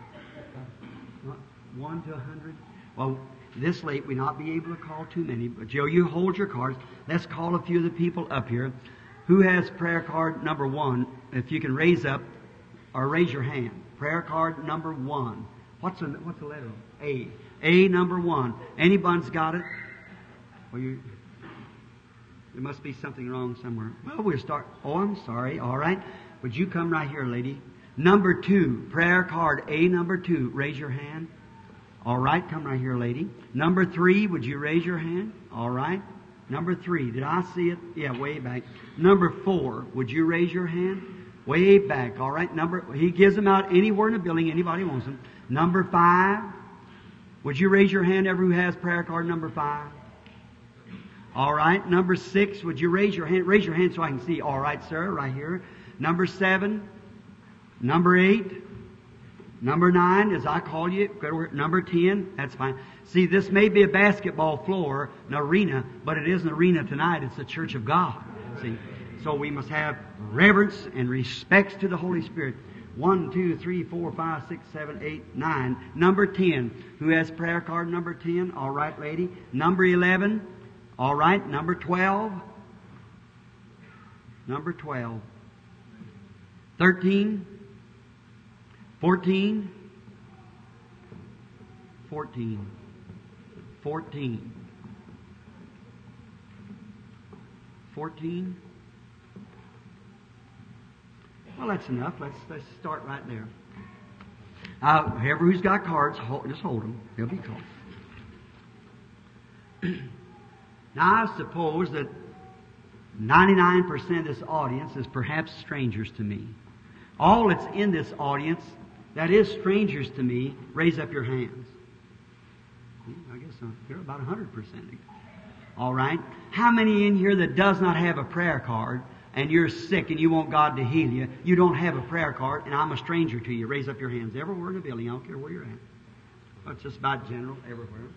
One to a hundred? Well, this late we'll not be able to call too many, but Joe, you hold your cards. Let's call a few of the people up here. Who has prayer card number one? If you can raise up or raise your hand. Prayer card number one. What's the, what's the letter? A. A number one. Anybody's got it? Well, you... There must be something wrong somewhere. Well, we'll start. Oh, I'm sorry. All right. Would you come right here, lady? Number two, prayer card A number two. Raise your hand. All right. Come right here, lady. Number three, would you raise your hand? All right. Number three. Did I see it? Yeah, way back. Number four, would you raise your hand? Way back. All right. Number. He gives them out anywhere in the building. Anybody wants them. Number five. Would you raise your hand, everyone who has prayer card number five? All right. Number six, would you raise your hand? Raise your hand so I can see. All right, sir, right here. Number seven. Number eight. Number nine, as I call you. Number ten, that's fine. See, this may be a basketball floor, an arena, but it is an arena tonight. It's the Church of God. See, so we must have reverence and respect to the Holy Spirit. One, two, three, four, five, six, seven, eight, nine. Number ten, who has prayer card number ten? All right, lady. Number eleven. All right, number twelve. Number twelve. Thirteen. Fourteen. Fourteen. Fourteen. Fourteen. Well, that's enough. Let's let's start right there. Uh, whoever who's got cards, hold, just hold them. They'll be called. Now, I suppose that ninety-nine percent of this audience is perhaps strangers to me. All that's in this audience that is strangers to me, raise up your hands. I guess they're about one hundred percent. All right. How many in here that does not have a prayer card, and you're sick and you want God to heal you, you don't have a prayer card, and I'm a stranger to you? Raise up your hands everywhere in the building. I don't care where you're at. Well, it's just about general everywhere.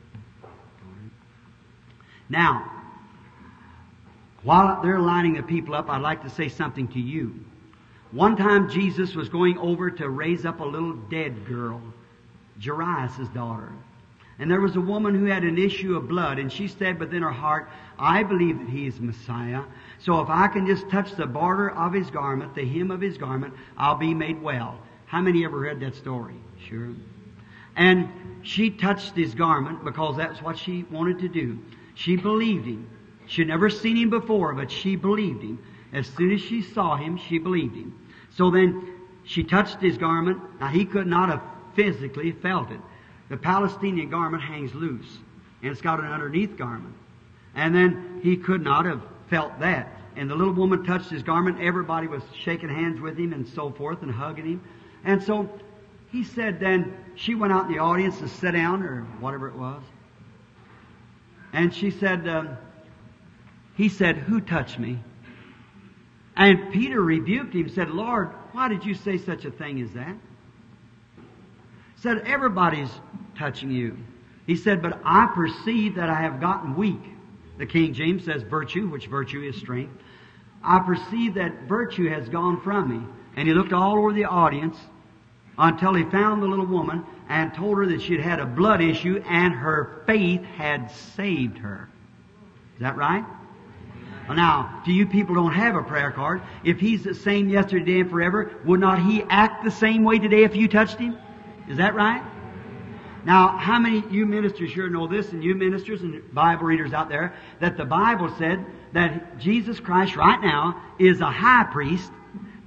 Now, while they're lining the people up, I'd like to say something to you. One time Jesus was going over to raise up a little dead girl, Jairus' daughter. And there was a woman who had an issue of blood, and she said within her heart, I believe that he is Messiah, so if I can just touch the border of his garment, the hem of his garment, I'll be made well. How many ever read that story? Sure. And she touched his garment because that's what she wanted to do. She believed him. She had never seen him before, but she believed him. As soon as she saw him, she believed him. So then she touched his garment. Now, he could not have physically felt it. The Palestinian garment hangs loose, and it's got an underneath garment. And then he could not have felt that. And the little woman touched his garment. Everybody was shaking hands with him and so forth and hugging him. And so he said then she went out in the audience and sat down or whatever it was. And she said, um, he said, who touched me? And Peter rebuked him, said, Lord, why did you say such a thing as that? Said, everybody's touching you. He said, but I perceive that I have gotten weak. The King James says virtue, which virtue is strength. I perceive that virtue has gone from me. And he looked all over the audience until he found the little woman and told her that she'd had a blood issue and her faith had saved her. Is that right? Now, to you people who don't have a prayer card, if he's the same yesterday and forever, would not he act the same way today if you touched him? Is that right? Now, how many of you ministers here know this, and you ministers and Bible readers out there, that the Bible said that Jesus Christ right now is a high priest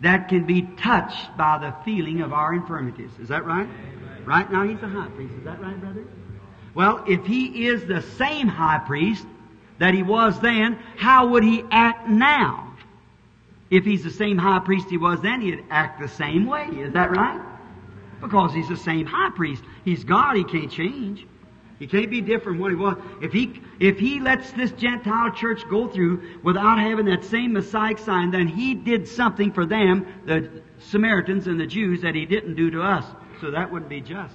that can be touched by the feeling of our infirmities. Is that right? Amen. Right now he's a high priest. Is that right, brother? Well, if he is the same high priest that he was then, how would he act now? If he's the same high priest he was then, he'd act the same way. Is that right? Because he's the same high priest. He's God. He can't change. He can't be different from what he was. If he, if he lets this Gentile church go through without having that same Messiah sign, then he did something for them, the Samaritans and the Jews, that he didn't do to us. So that wouldn't be just.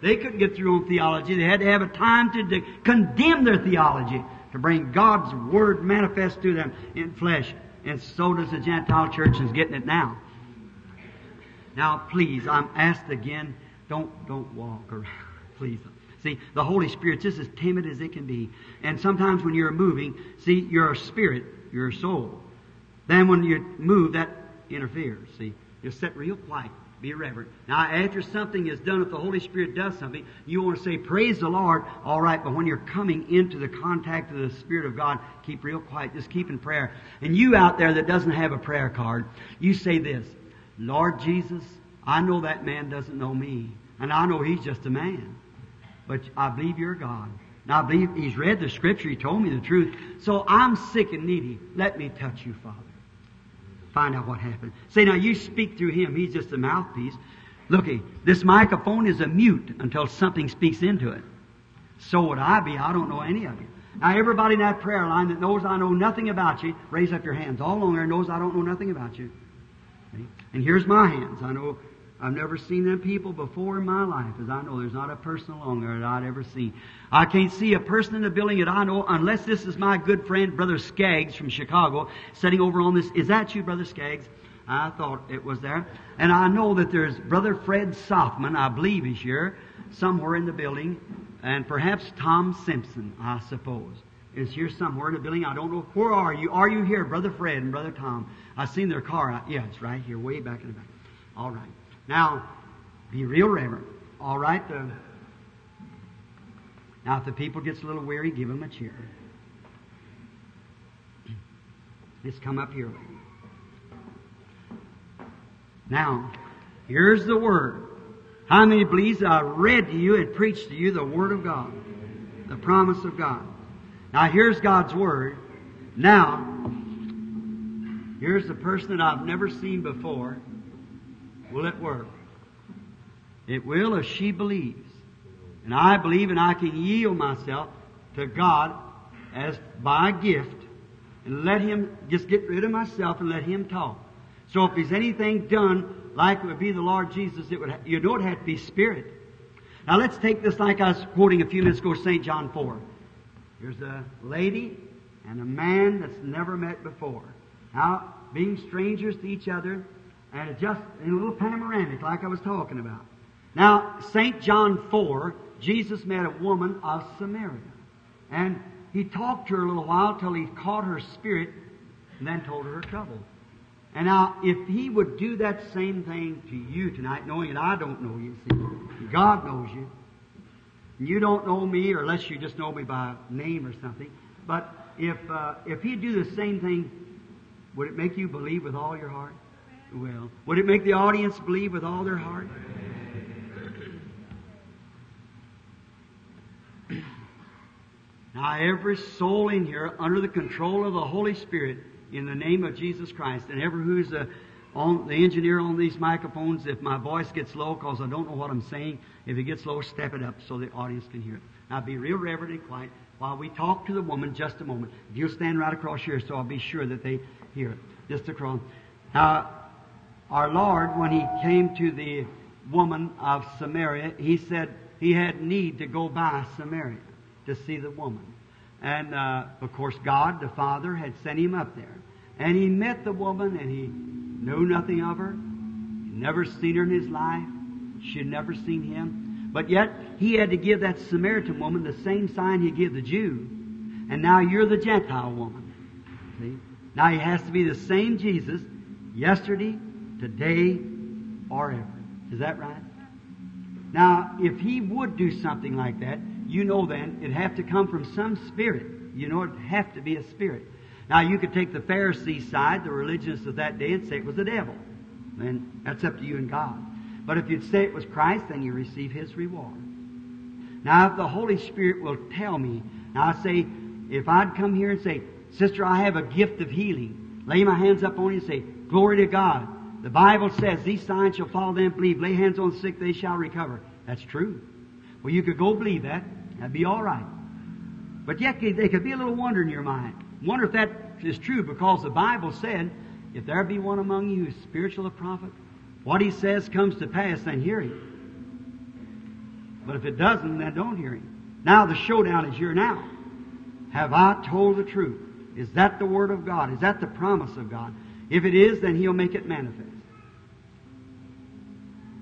They couldn't get through on theology. They had to have a time to de- condemn their theology, to bring God's Word manifest to them in flesh. And so does the Gentile church is getting it now. Now, please, I'm asked again, don't don't walk around. Please. See, the Holy Spirit's just as timid as it can be. And sometimes when you're moving, see, you're a spirit, you're a soul. Then when you move, that interferes, see. You're set real quiet. Be reverent. Now, after something is done, if the Holy Spirit does something, you want to say, praise the Lord, all right, but when you're coming into the contact of the Spirit of God, keep real quiet. Just keep in prayer. And you out there that doesn't have a prayer card, you say this, Lord Jesus, I know that man doesn't know me, and I know he's just a man, but I believe you're God. And I believe he's read the Scripture. He told me the truth. So I'm sick and needy. Let me touch you, Father. Find out what happened. Say, now you speak through him. He's just a mouthpiece. Looky, this microphone is a mute until something speaks into it. So would I be. I don't know any of you. Now, everybody in that prayer line that knows I know nothing about you, raise up your hands. All along there knows I don't know nothing about you. Okay? And here's my hands. I know I've never seen them people before in my life, as I know there's not a person along there that I've ever seen. I can't see a person in the building that I know unless this is my good friend, Brother Skaggs from Chicago, sitting over on this. Is that you, Brother Skaggs? I thought it was there. And I know that there's Brother Fred Soffman, I believe he's here, somewhere in the building, and perhaps Tom Simpson, I suppose, is here somewhere in the building. I don't know. Where are you? Are you here, Brother Fred and Brother Tom? I seen their car out. Yeah, it's right here, way back in the back. All right. Now, be real reverent. All right? The, now, if the people gets a little weary, give them a cheer. Let's come up here. Now, here's the Word. How many believes I read to you and preached to you the Word of God, the promise of God? Now, here's God's Word. Now, here's the person that I've never seen before. Will it work? It will if she believes. And I believe, and I can yield myself to God as by gift and let Him just get rid of myself and let Him talk. So if there's anything done like it would be the Lord Jesus, it would, you know, it had to be Spirit. Now let's take this like I was quoting a few minutes ago, Saint John four. Here's a lady and a man that's never met before. Now, being strangers to each other, and just in a little panoramic like I was talking about. Now, Saint John four, Jesus met a woman of Samaria. And He talked to her a little while till He caught her spirit and then told her her trouble. And now, if He would do that same thing to you tonight, knowing that I don't know you, see, God knows you. And you don't know me, or unless you just know me by name or something. But if, uh, if He'd do the same thing, would it make you believe with all your heart? Well, would it make the audience believe with all their heart? Now, every soul in here under the control of the Holy Spirit in the name of Jesus Christ, and every who's a, on, the engineer on these microphones, if my voice gets low because I don't know what I'm saying, if it gets low, step it up so the audience can hear it. Now, be real reverent and quiet while we talk to the woman just a moment. If you'll stand right across here so I'll be sure that they hear it. Just across. Now, our Lord, when He came to the woman of Samaria, He said He had need to go by Samaria to see the woman. And, uh, of course, God, the Father, had sent Him up there. And He met the woman, and He knew nothing of her. He'd never seen her in His life. She had never seen Him. But yet, He had to give that Samaritan woman the same sign He gave the Jew. And now you're the Gentile woman. See? Now He has to be the same Jesus yesterday, today, or ever. Is that right? Now, if He would do something like that, you know then it'd have to come from some spirit. You know, it'd have to be a spirit. Now, you could take the Pharisee side, the religionists of that day, and say it was the devil. Then that's up to you and God. But if you'd say it was Christ, then you receive His reward. Now, if the Holy Spirit will tell me, now I say, if I'd come here and say, Sister, I have a gift of healing, Lay my hands up on you and say, glory to God. The Bible says, these signs shall follow them, believe. Lay hands on the sick, they shall recover. That's true. Well, you could go believe that. That'd be all right. But yet, there could be a little wonder in your mind. Wonder if that is true, because the Bible said, if there be one among you who is spiritual a prophet, what he says comes to pass, then hear him. But if it doesn't, then don't hear him. Now the showdown is here now. Have I told the truth? Is that the Word of God? Is that the promise of God? If it is, then He'll make it manifest.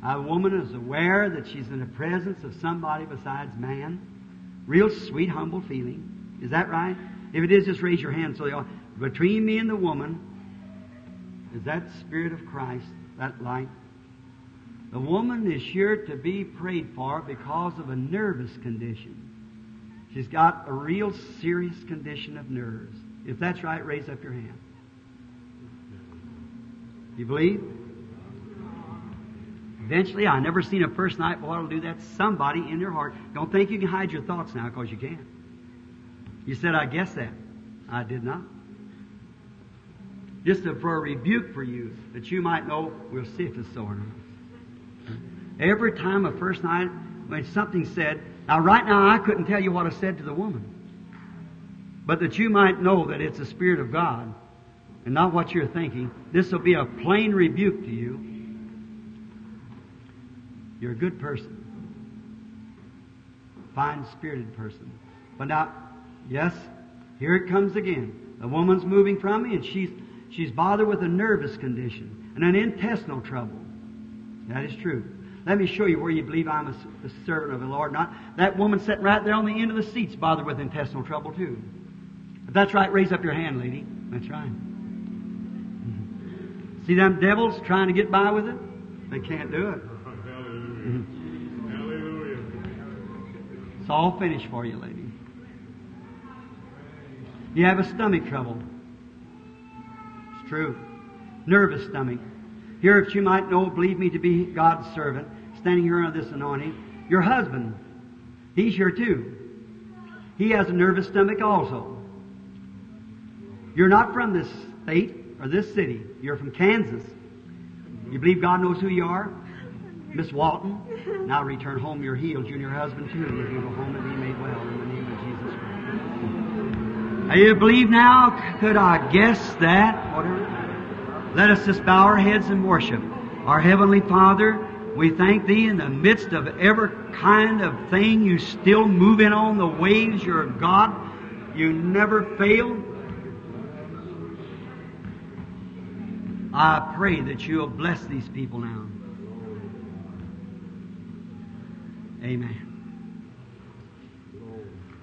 A woman is aware that she's in the presence of somebody besides man. Real sweet, humble feeling. Is that right? If it is, just raise your hand. So they all, between me and the woman is that Spirit of Christ, that light. The woman is sure to be prayed for because of a nervous condition. She's got a real serious condition of nerves. If that's right, raise up your hand. You believe? Eventually, I've never seen a person I will do that. Somebody in their heart. Don't think you can hide your thoughts now, because you can't. You said, I guess that. I did not. Just for a rebuke for you, that you might know, we'll see if it's so or not. Every time a first night, when something said, now right now I couldn't tell you what I said to the woman, but that you might know that it's the Spirit of God and not what you're thinking, this will be a plain rebuke to you. You're a good person. Fine-spirited person. But now, yes, here it comes again. The woman's moving from me, and she's she's bothered with a nervous condition and an intestinal trouble. That is true. Let me show you where you believe I'm a, a servant of the Lord. Not that woman sitting right there on the end of the seat's bothered with intestinal trouble too. If that's right, raise up your hand, lady. That's right. See them devils trying to get by with it? They can't do it. Hallelujah. Hallelujah. It's all finished for you, lady. You have a stomach trouble. It's true. Nervous stomach. Here, if you might know, believe me to be God's servant, standing here under this anointing. Your husband, he's here too. He has a nervous stomach also. You're not from this state or this city. You're from Kansas. You believe God knows who you are? Miss Walton, now return home you're healed. You and your husband too. If you go home and be made well in the name of Jesus Christ. You believe now? Could I guess that? Whatever. Let us just bow our heads and worship. Our Heavenly Father, we thank Thee in the midst of every kind of thing. You still moving on the waves. You're God. You never fail. I pray that You'll bless these people now. Amen.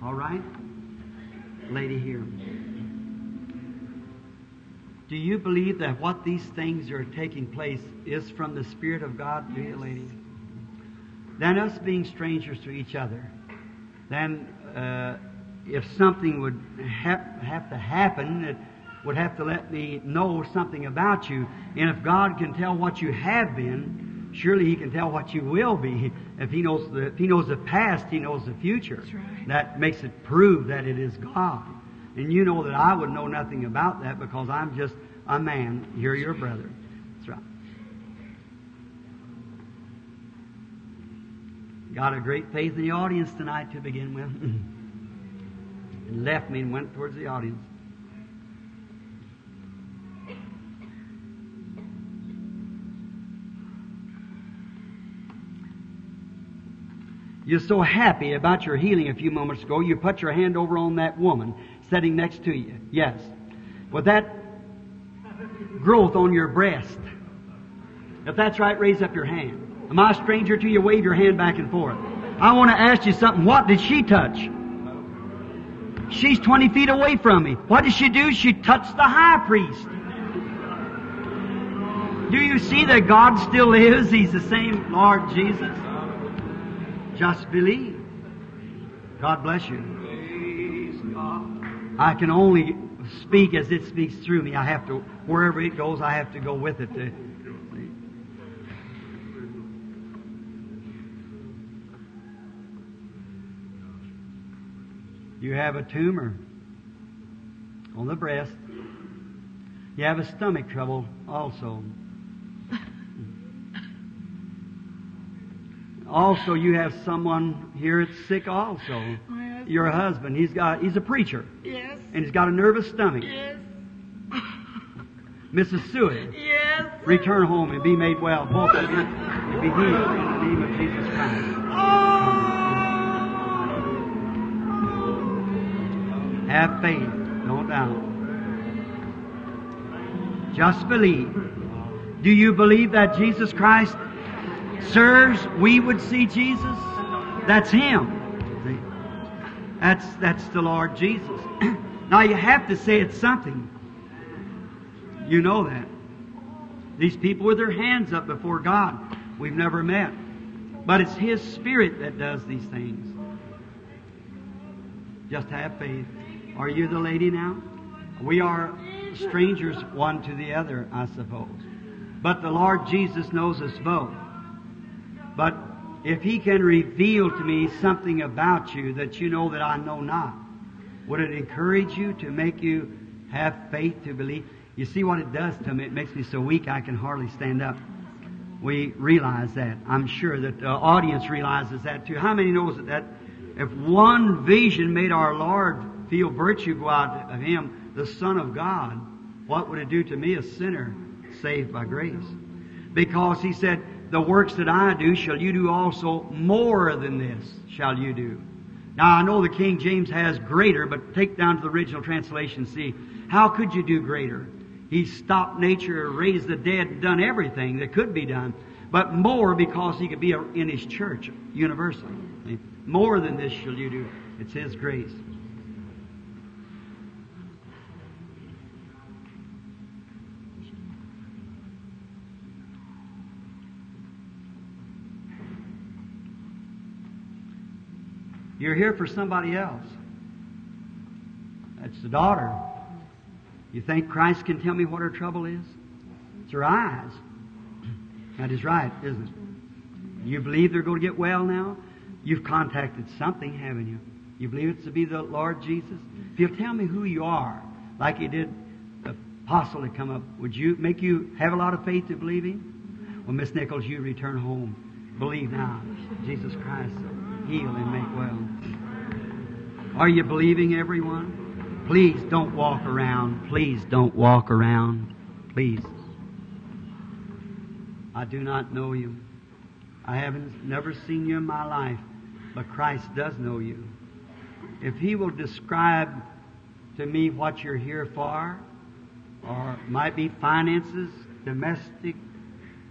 All right? Lady here. Do you believe that what these things are taking place is from the Spirit of God? Yes. Do you, lady? Than us being strangers to each other, then uh, if something would ha- have to happen, it would have to let me know something about you. And if God can tell what you have been, surely He can tell what you will be. If He knows the if He knows the past, He knows the future. That's right. That makes it prove that it is God. And you know that I would know nothing about that because I'm just a man. You're your brother. That's right. Got a great faith in the audience tonight to begin with. And left me and went towards the audience. You're so happy about your healing a few moments ago, you put your hand over on that woman sitting next to you. Yes. With that growth on your breast. If that's right, raise up your hand. Am I a stranger to you? Wave your hand back and forth. I want to ask you something. What did she touch? She's twenty feet away from me. What did she do? She touched the high priest. Do you see that God still lives? He's the same Lord Jesus. Just believe. God bless you. I can only speak as it speaks through me. I have to, wherever it goes, I have to go with it. To, you have a tumor on the breast. You have a stomach trouble also. Also, you have someone here that's sick also. My husband. Your husband. He's got. He's a preacher. Yes. And he's got a nervous stomach. Yes. Missus Seward. Yes. Return home and be made well. Both of you. And be healed in the name of Jesus Christ. Oh. Have faith. No doubt. Just believe. Do you believe that Jesus Christ sirs, we would see Jesus? That's Him. That's, that's the Lord Jesus. Now you have to say it's something. You know that. These people with their hands up before God, we've never met. But it's His Spirit that does these things. Just have faith. Are you the lady now? We are strangers one to the other, I suppose. But the Lord Jesus knows us both. But if He can reveal to me something about you that you know that I know not, would it encourage you to make you have faith to believe? You see what it does to me? It makes me so weak I can hardly stand up. We realize that. I'm sure that the audience realizes that too. How many knows that, that if one vision made our Lord feel virtue go out of Him, the Son of God, what would it do to me, a sinner saved by grace? Because He said, the works that I do shall you do also, more than this shall you do. Now I know the King James has greater, but take down to the original translation, see, how could you do greater? He stopped nature, raised the dead, and done everything that could be done, but more because He could be in His church universally. More than this shall you do. It's His grace. You're here for somebody else. That's the daughter. You think Christ can tell me what her trouble is? It's her eyes. That is right, isn't it? You believe they're going to get well now? You've contacted something, haven't you? You believe it's to be the Lord Jesus? If you'll tell me who you are, like He did the apostle to come up, would you make you have a lot of faith to believe Him? Well, Miss Nichols, you return home. Believe now. Jesus Christ. Heal and make well. Are you believing, everyone? Please don't walk around. Please don't walk around. Please. I do not know you. I haven't never seen you in my life, but Christ does know you. If He will describe to me what you're here for, or might be finances, domestic,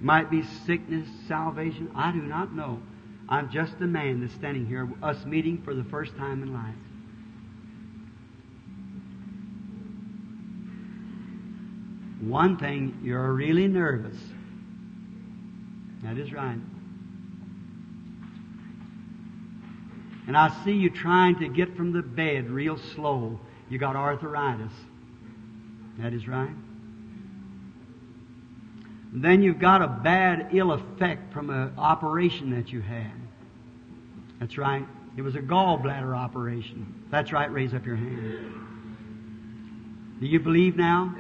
might be sickness, salvation, I do not know. I'm just a man that's standing here, us meeting for the first time in life. One thing, you're really nervous. That is right. And I see you trying to get from the bed real slow. You got arthritis. That is right. Then you've got a bad ill effect from an operation that you had. That's right. It was a gallbladder operation. That's right. Raise up your hand. Do you believe now?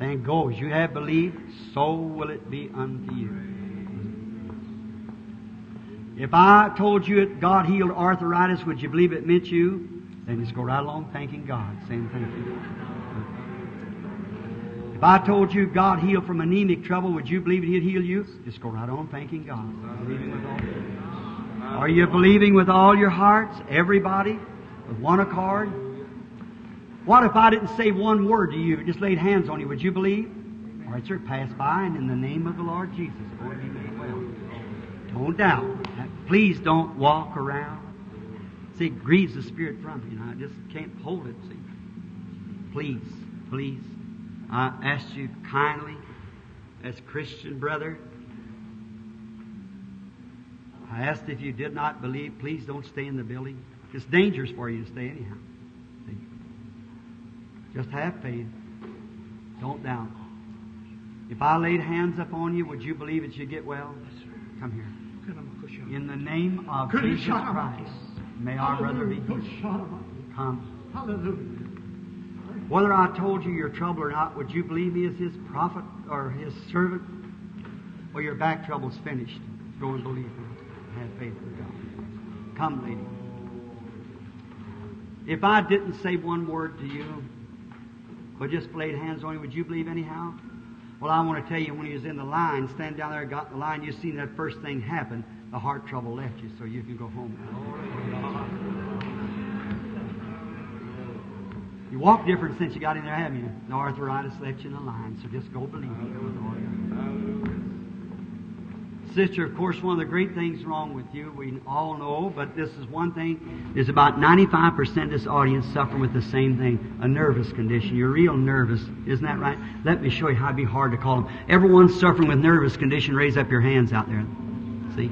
Thank God. You have believed, so will it be unto you. If I told you that God healed arthritis, would you believe it meant you? Then just go right along thanking God, saying thank you. If I told you God healed from anemic trouble, would you believe He'd heal you? Just go right on thanking God. Are you believing with all your hearts? Everybody? With one accord? What if I didn't say one word to you, just laid hands on you? Would you believe? All right, sir, pass by, and in the name of the Lord Jesus, Lord, be made well. Don't doubt. Please don't walk around. See, it grieves the Spirit from you. I just can't hold it. See, please, please. I ask you kindly, as Christian brother, I asked if you did not believe, please don't stay in the building. It's dangerous for you to stay anyhow. Just have faith. Don't doubt. If I laid hands upon you, would you believe that you'd get well? Come here. In the name of Jesus Christ, may our brother be healed. Come. Hallelujah. Whether I told you your trouble or not, would you believe me as his prophet or his servant? Well, your back trouble's finished. Go and believe me. Have faith in God. Come, lady. If I didn't say one word to you, but just laid hands on him, would you believe anyhow? Well, I want to tell you, when he was in the line, stand down there, got in the line, you seen that first thing happen. The heart trouble left you, so you can go home. You walk different since you got in there, haven't you? The arthritis left you in the line, so just go believe me. Sister, of course, one of the great things wrong with you, we all know, but this is one thing, is about ninety-five percent of this audience suffer with the same thing, a nervous condition. You're real nervous, isn't that right? Let me show you how it'd be hard to call them. Everyone suffering with nervous condition, raise up your hands out there. See?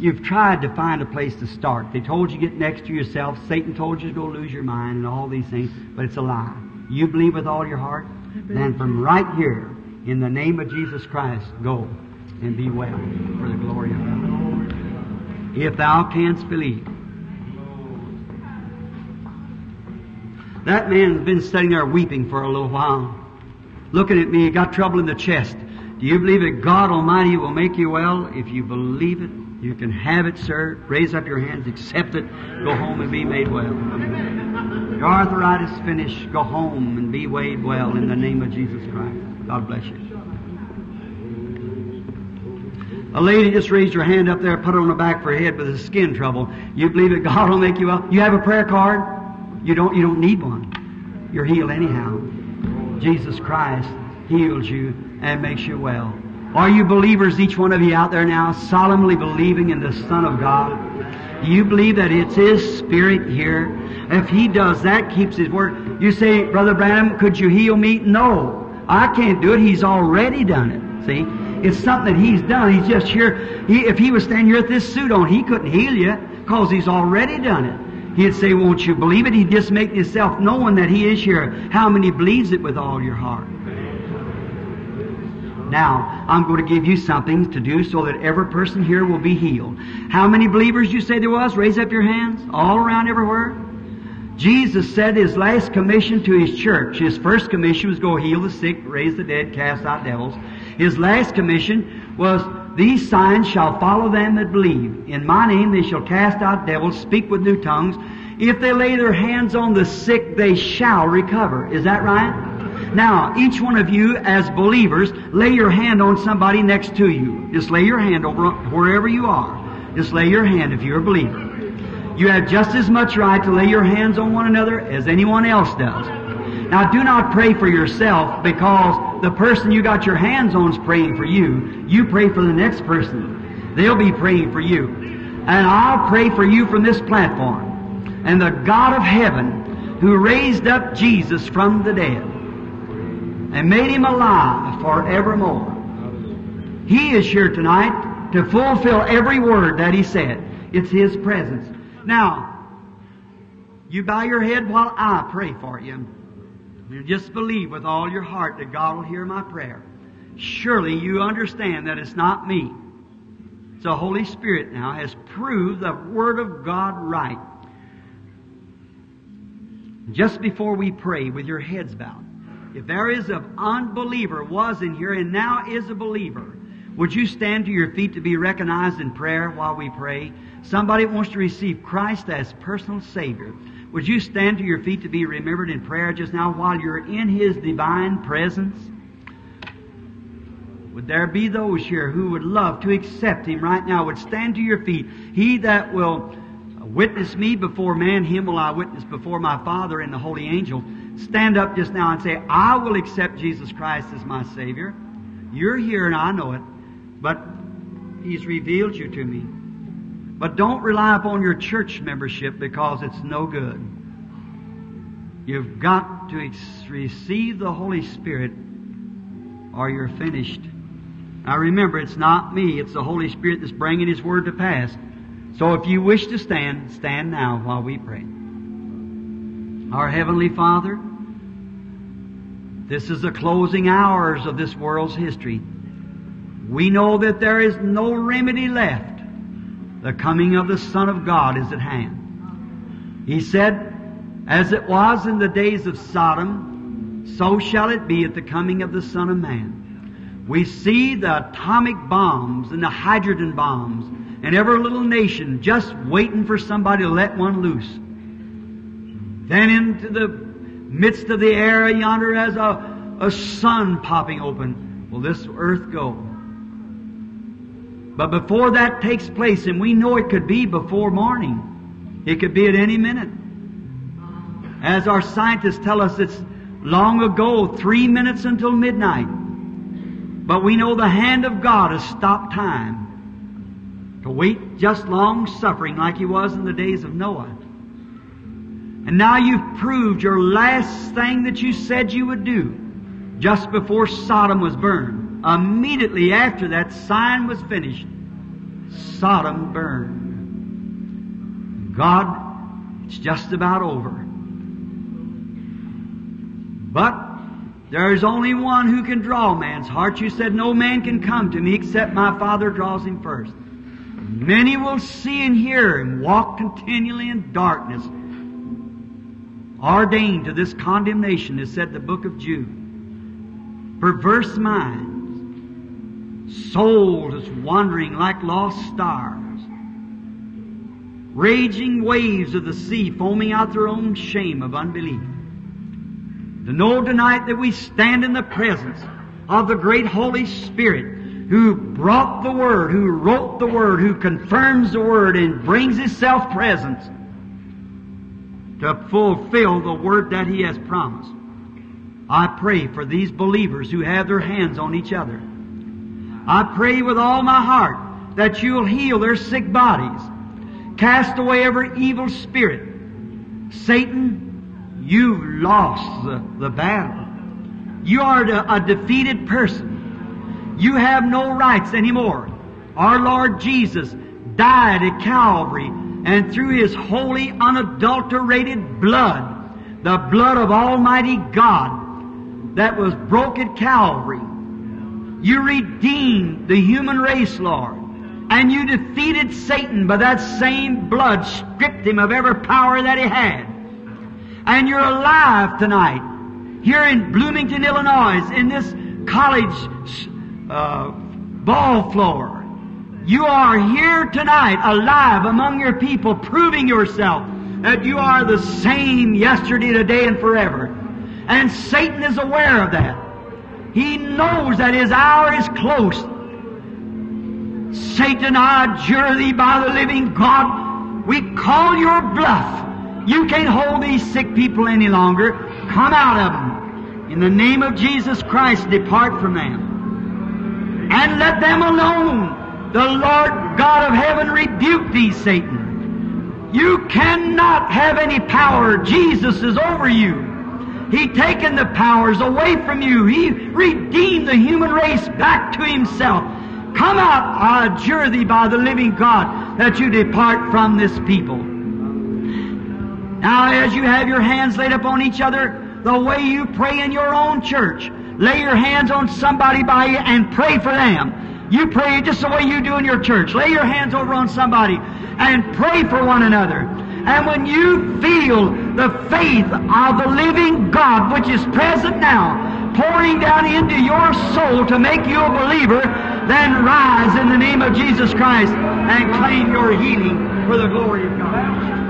You've tried to find a place to start. They told you to get next to yourself. Satan told you to go lose your mind and all these things, but it's a lie. You believe with all your heart? Then from right here, in the name of Jesus Christ, go and be well for the glory of God. If thou canst believe. That man's been sitting there weeping for a little while, looking at me, got trouble in the chest. Do you believe that God Almighty will make you well? If you believe it, you can have it, sir. Raise up your hands, accept it, go home and be made well. Your arthritis finished, go home and be made well in the name of Jesus Christ. God bless you. A lady just raised her hand up there, put it on the back of her head with a skin trouble. You believe that God will make you well? You have a prayer card? You don't, you don't need one. You're healed anyhow. Jesus Christ heals you and makes you well. Are you believers, each one of you out there now, solemnly believing in the Son of God? Do you believe that it's His Spirit here? If He does that, keeps His word. You say, Brother Branham, could you heal me? No, I can't do it. He's already done it. See, it's something that He's done. He's just here. He, if He was standing here with this suit on, He couldn't heal you because He's already done it. He'd say, won't you believe it? He'd just make Himself knowing that He is here. How many believes it with all your heart? Now, I'm going to give you something to do so that every person here will be healed. How many believers you say there was? Raise up your hands. All around everywhere. Jesus said His last commission to His church. His first commission was go heal the sick, raise the dead, cast out devils. His last commission was, these signs shall follow them that believe. In my name they shall cast out devils, speak with new tongues. If they lay their hands on the sick, they shall recover. Is that right? Now, each one of you as believers, lay your hand on somebody next to you. Just lay your hand over wherever you are. Just lay your hand if you're a believer. You have just as much right to lay your hands on one another as anyone else does. Now, do not pray for yourself, because the person you got your hands on is praying for you. You pray for the next person. They'll be praying for you. And I'll pray for you from this platform. And the God of heaven, who raised up Jesus from the dead, and made Him alive forevermore. He is here tonight to fulfill every word that He said. It's His presence. Now, you bow your head while I pray for you. You just believe with all your heart that God will hear my prayer. Surely you understand that it's not me. It's the Holy Spirit now has proved the Word of God right. Just before we pray with your heads bowed, if there is an unbeliever, was in here, and now is a believer, would you stand to your feet to be recognized in prayer while we pray? Somebody wants to receive Christ as personal Savior. Would you stand to your feet to be remembered in prayer just now while you're in His divine presence? Would there be those here who would love to accept Him right now? Would stand to your feet. He that will witness me before man, him will I witness before my Father and the holy angels. Stand up just now and say, I will accept Jesus Christ as my Savior. You're here and I know it, but He's revealed you to me. But don't rely upon your church membership, because it's no good. You've got to ex- receive the Holy Spirit or you're finished. Now remember, it's not me. It's the Holy Spirit that's bringing His Word to pass. So if you wish to stand, stand now while we pray. Our Heavenly Father, this is the closing hours of this world's history. We know that there is no remedy left. The coming of the Son of God is at hand. He said, As it was in the days of Sodom, so shall it be at the coming of the Son of Man. We see the atomic bombs and the hydrogen bombs and every little nation just waiting for somebody to let one loose. Then into the midst of the air yonder as a, a sun popping open will this earth go. But before that takes place, and we know it could be before morning, it could be at any minute. As our scientists tell us, it's long ago, three minutes until midnight. But we know the hand of God has stopped time to wait just long suffering like He was in the days of Noah. And now you've proved your last thing that you said you would do just before Sodom was burned. Immediately after that sign was finished, Sodom burned. God, it's just about over. But there is only one who can draw man's heart. You said, no man can come to me except my Father draws him first. Many will see and hear and walk continually in darkness, ordained to this condemnation, as said the book of Jude. Perverse minds, souls wandering like lost stars, raging waves of the sea foaming out their own shame of unbelief. To know tonight that we stand in the presence of the great Holy Spirit who brought the Word, who wrote the Word, who confirms the Word and brings His self-presence to fulfill the Word that He has promised. I pray for these believers who have their hands on each other. I pray with all my heart that You'll heal their sick bodies, cast away every evil spirit. Satan, you've lost the, the battle. You are a, a defeated person. You have no rights anymore. Our Lord Jesus died at Calvary, and through His holy, unadulterated blood, the blood of Almighty God that was broke at Calvary, You redeemed the human race, Lord, and You defeated Satan by that same blood, stripped him of every power that he had. And you're alive tonight, here in Bloomington, Illinois, in this college uh, ball floor. You are here tonight, alive among your people, proving yourself that you are the same yesterday, today, and forever. And Satan is aware of that. He knows that his hour is close. Satan, I adjure thee by the living God, we call your bluff. You can't hold these sick people any longer. Come out of them. In the name of Jesus Christ, depart from them. And let them alone. The Lord God of heaven rebuke thee, Satan. You cannot have any power. Jesus is over you. He taken the powers away from you. He redeemed the human race back to Himself. Come out, I adjure thee by the living God, that you depart from this people. Now, as you have your hands laid upon each other, the way you pray in your own church, lay your hands on somebody by you and pray for them. You pray just the way you do in your church. Lay your hands over on somebody and pray for one another. And when you feel the faith of the living God, which is present now, pouring down into your soul to make you a believer, then rise in the name of Jesus Christ and claim your healing for the glory of God.